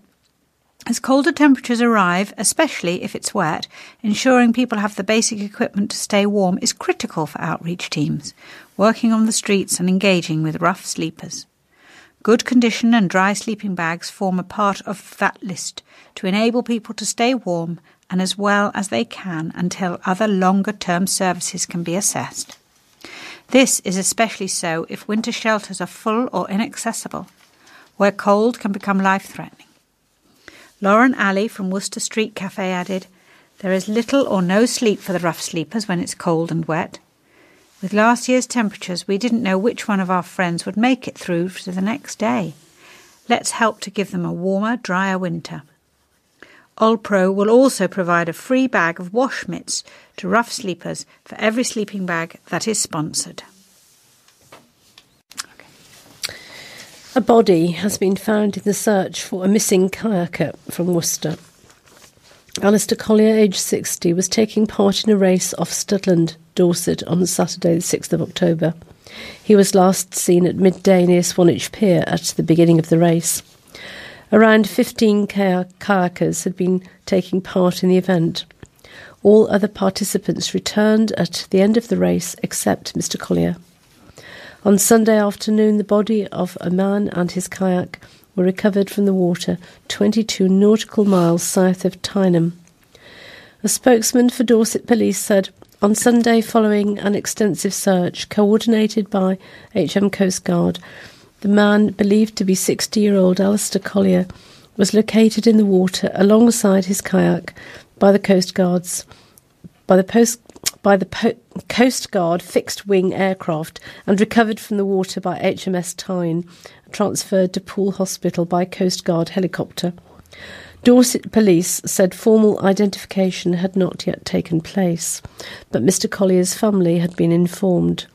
"As colder temperatures arrive, especially if it's wet, ensuring people have the basic equipment to stay warm is critical for outreach teams, working on the streets and engaging with rough sleepers. Good condition and dry sleeping bags form a part of that list to enable people to stay warm and as well as they can until other longer-term services can be assessed. This is especially so if winter shelters are full or inaccessible, where cold can become life-threatening." Lauren Alley from Worcester Street Cafe added, "There is little or no sleep for the rough sleepers when it's cold and wet. With last year's temperatures, we didn't know which one of our friends would make it through to the next day. Let's help to give them a warmer, drier winter. Allpro will also provide a free bag of wash mitts to rough sleepers for every sleeping bag that is sponsored." Okay. A body has been found in the search for a missing kayaker from Worcester. Alistair Collier, aged sixty, was taking part in a race off Studland, Dorset, on Saturday the sixth of October. He was last seen at midday near Swanage Pier at the beginning of the race. Around fifteen kayakers had been taking part in the event. All other participants returned at the end of the race except Mister Collier. On Sunday afternoon, the body of a man and his kayak were recovered from the water twenty-two nautical miles south of Tyneham. A spokesman for Dorset Police said, "On Sunday, following an extensive search coordinated by H M Coast Guard, the man, believed to be sixty-year-old Alistair Collier, was located in the water alongside his kayak by the Coast Guard's, by the post, by the po- Coast Guard fixed-wing aircraft and recovered from the water by H M S Tyne, transferred to Poole Hospital by Coast Guard helicopter. Dorset Police said formal identification had not yet taken place, but Mister Collier's family had been informed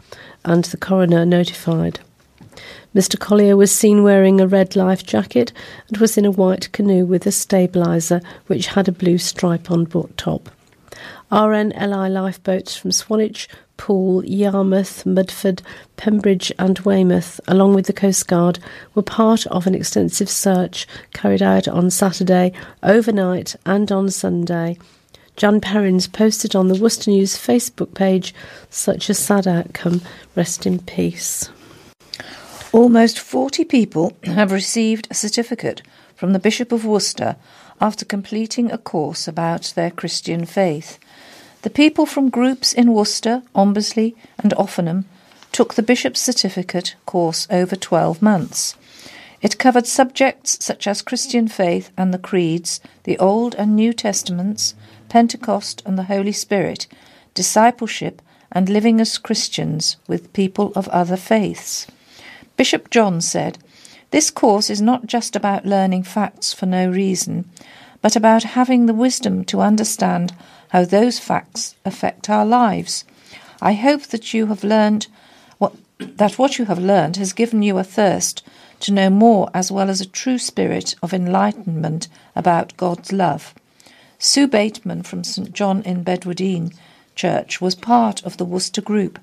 and the coroner notified. Mister Collier was seen wearing a red life jacket and was in a white canoe with a stabiliser which had a blue stripe on board top. R N L I lifeboats from Swanage, Poole, Yarmouth, Mudford, Pembridge and Weymouth, along with the Coast Guard, were part of an extensive search carried out on Saturday, overnight and on Sunday. Jan Perrins posted on the Worcester News Facebook page, "Such a sad outcome, rest in peace." Almost forty people have received a certificate from the Bishop of Worcester after completing a course about their Christian faith. The people from groups in Worcester, Ombersley and Offingham took the Bishop's certificate course over twelve months. It covered subjects such as Christian faith and the creeds, the Old and New Testaments, Pentecost and the Holy Spirit, discipleship and living as Christians with people of other faiths. Bishop John said, "This course is not just about learning facts for no reason, but about having the wisdom to understand how those facts affect our lives. I hope that you have learned what, that what you have learned has given you a thirst to know more, as well as a true spirit of enlightenment about God's love." Sue Bateman from St John in Bedwardine Church was part of the Worcester group.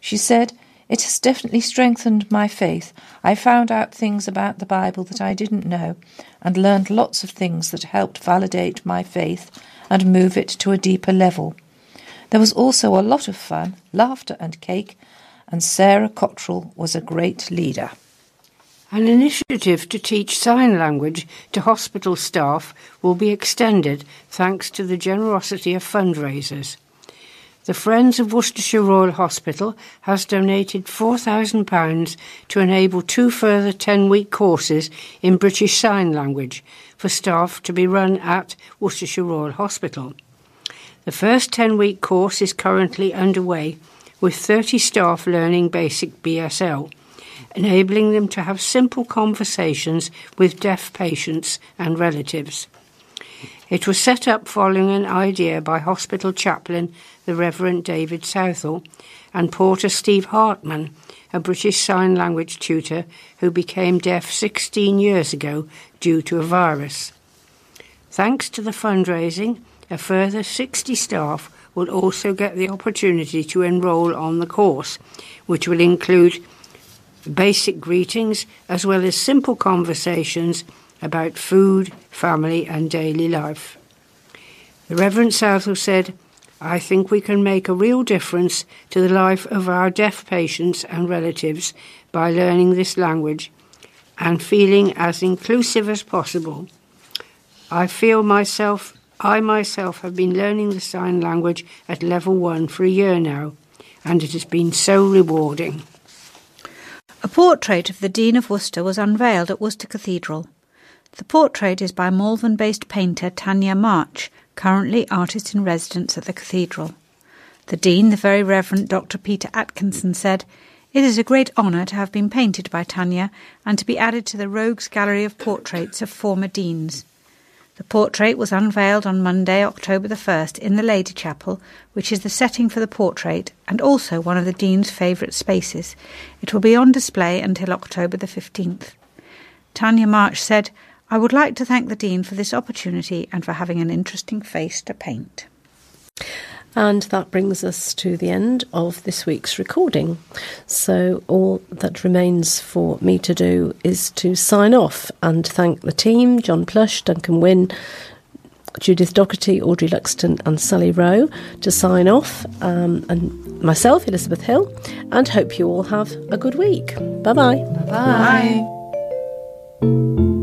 She said, "It has definitely strengthened my faith. I found out things about the Bible that I didn't know and learned lots of things that helped validate my faith and move it to a deeper level." There was also a lot of fun, laughter and cake, and Sarah Cottrell was a great leader. An initiative to teach sign language to hospital staff will be extended thanks to the generosity of fundraisers. The Friends of Worcestershire Royal Hospital has donated four thousand pounds to enable two further ten-week courses in British Sign Language for staff to be run at Worcestershire Royal Hospital. The first ten-week course is currently underway, with thirty staff learning basic B S L, enabling them to have simple conversations with deaf patients and relatives. It was set up following an idea by hospital chaplain, the Reverend David Southall, and porter Steve Hartman, a British Sign Language tutor who became deaf sixteen years ago due to a virus. Thanks to the fundraising, a further sixty staff will also get the opportunity to enrol on the course, which will include basic greetings as well as simple conversations about food, family and daily life. The Reverend Southall said, "I think we can make a real difference to the life of our deaf patients and relatives by learning this language and feeling as inclusive as possible. I feel myself, I myself have been learning the sign language at level one for a year now, and it has been so rewarding." A portrait of the Dean of Worcester was unveiled at Worcester Cathedral. The portrait is by Malvern-based painter Tanya March, currently artist-in-residence at the cathedral. The Dean, the Very Reverend Doctor Peter Atkinson, said, "It is a great honour to have been painted by Tanya and to be added to the Rogues Gallery of Portraits of Former Deans." The portrait was unveiled on Monday, October the first, in the Lady Chapel, which is the setting for the portrait and also one of the Dean's favourite spaces. It will be on display until October the fifteenth. Tanya March said, "I would like to thank the Dean for this opportunity and for having an interesting face to paint." And that brings us to the end of this week's recording. So all that remains for me to do is to sign off and thank the team, John Plush, Duncan Wynn, Judith Doherty, Audrey Luxton and Sally Rowe, to sign off, um, and myself, Elizabeth Hill, and hope you all have a good week. Bye-bye. Bye-bye. Bye.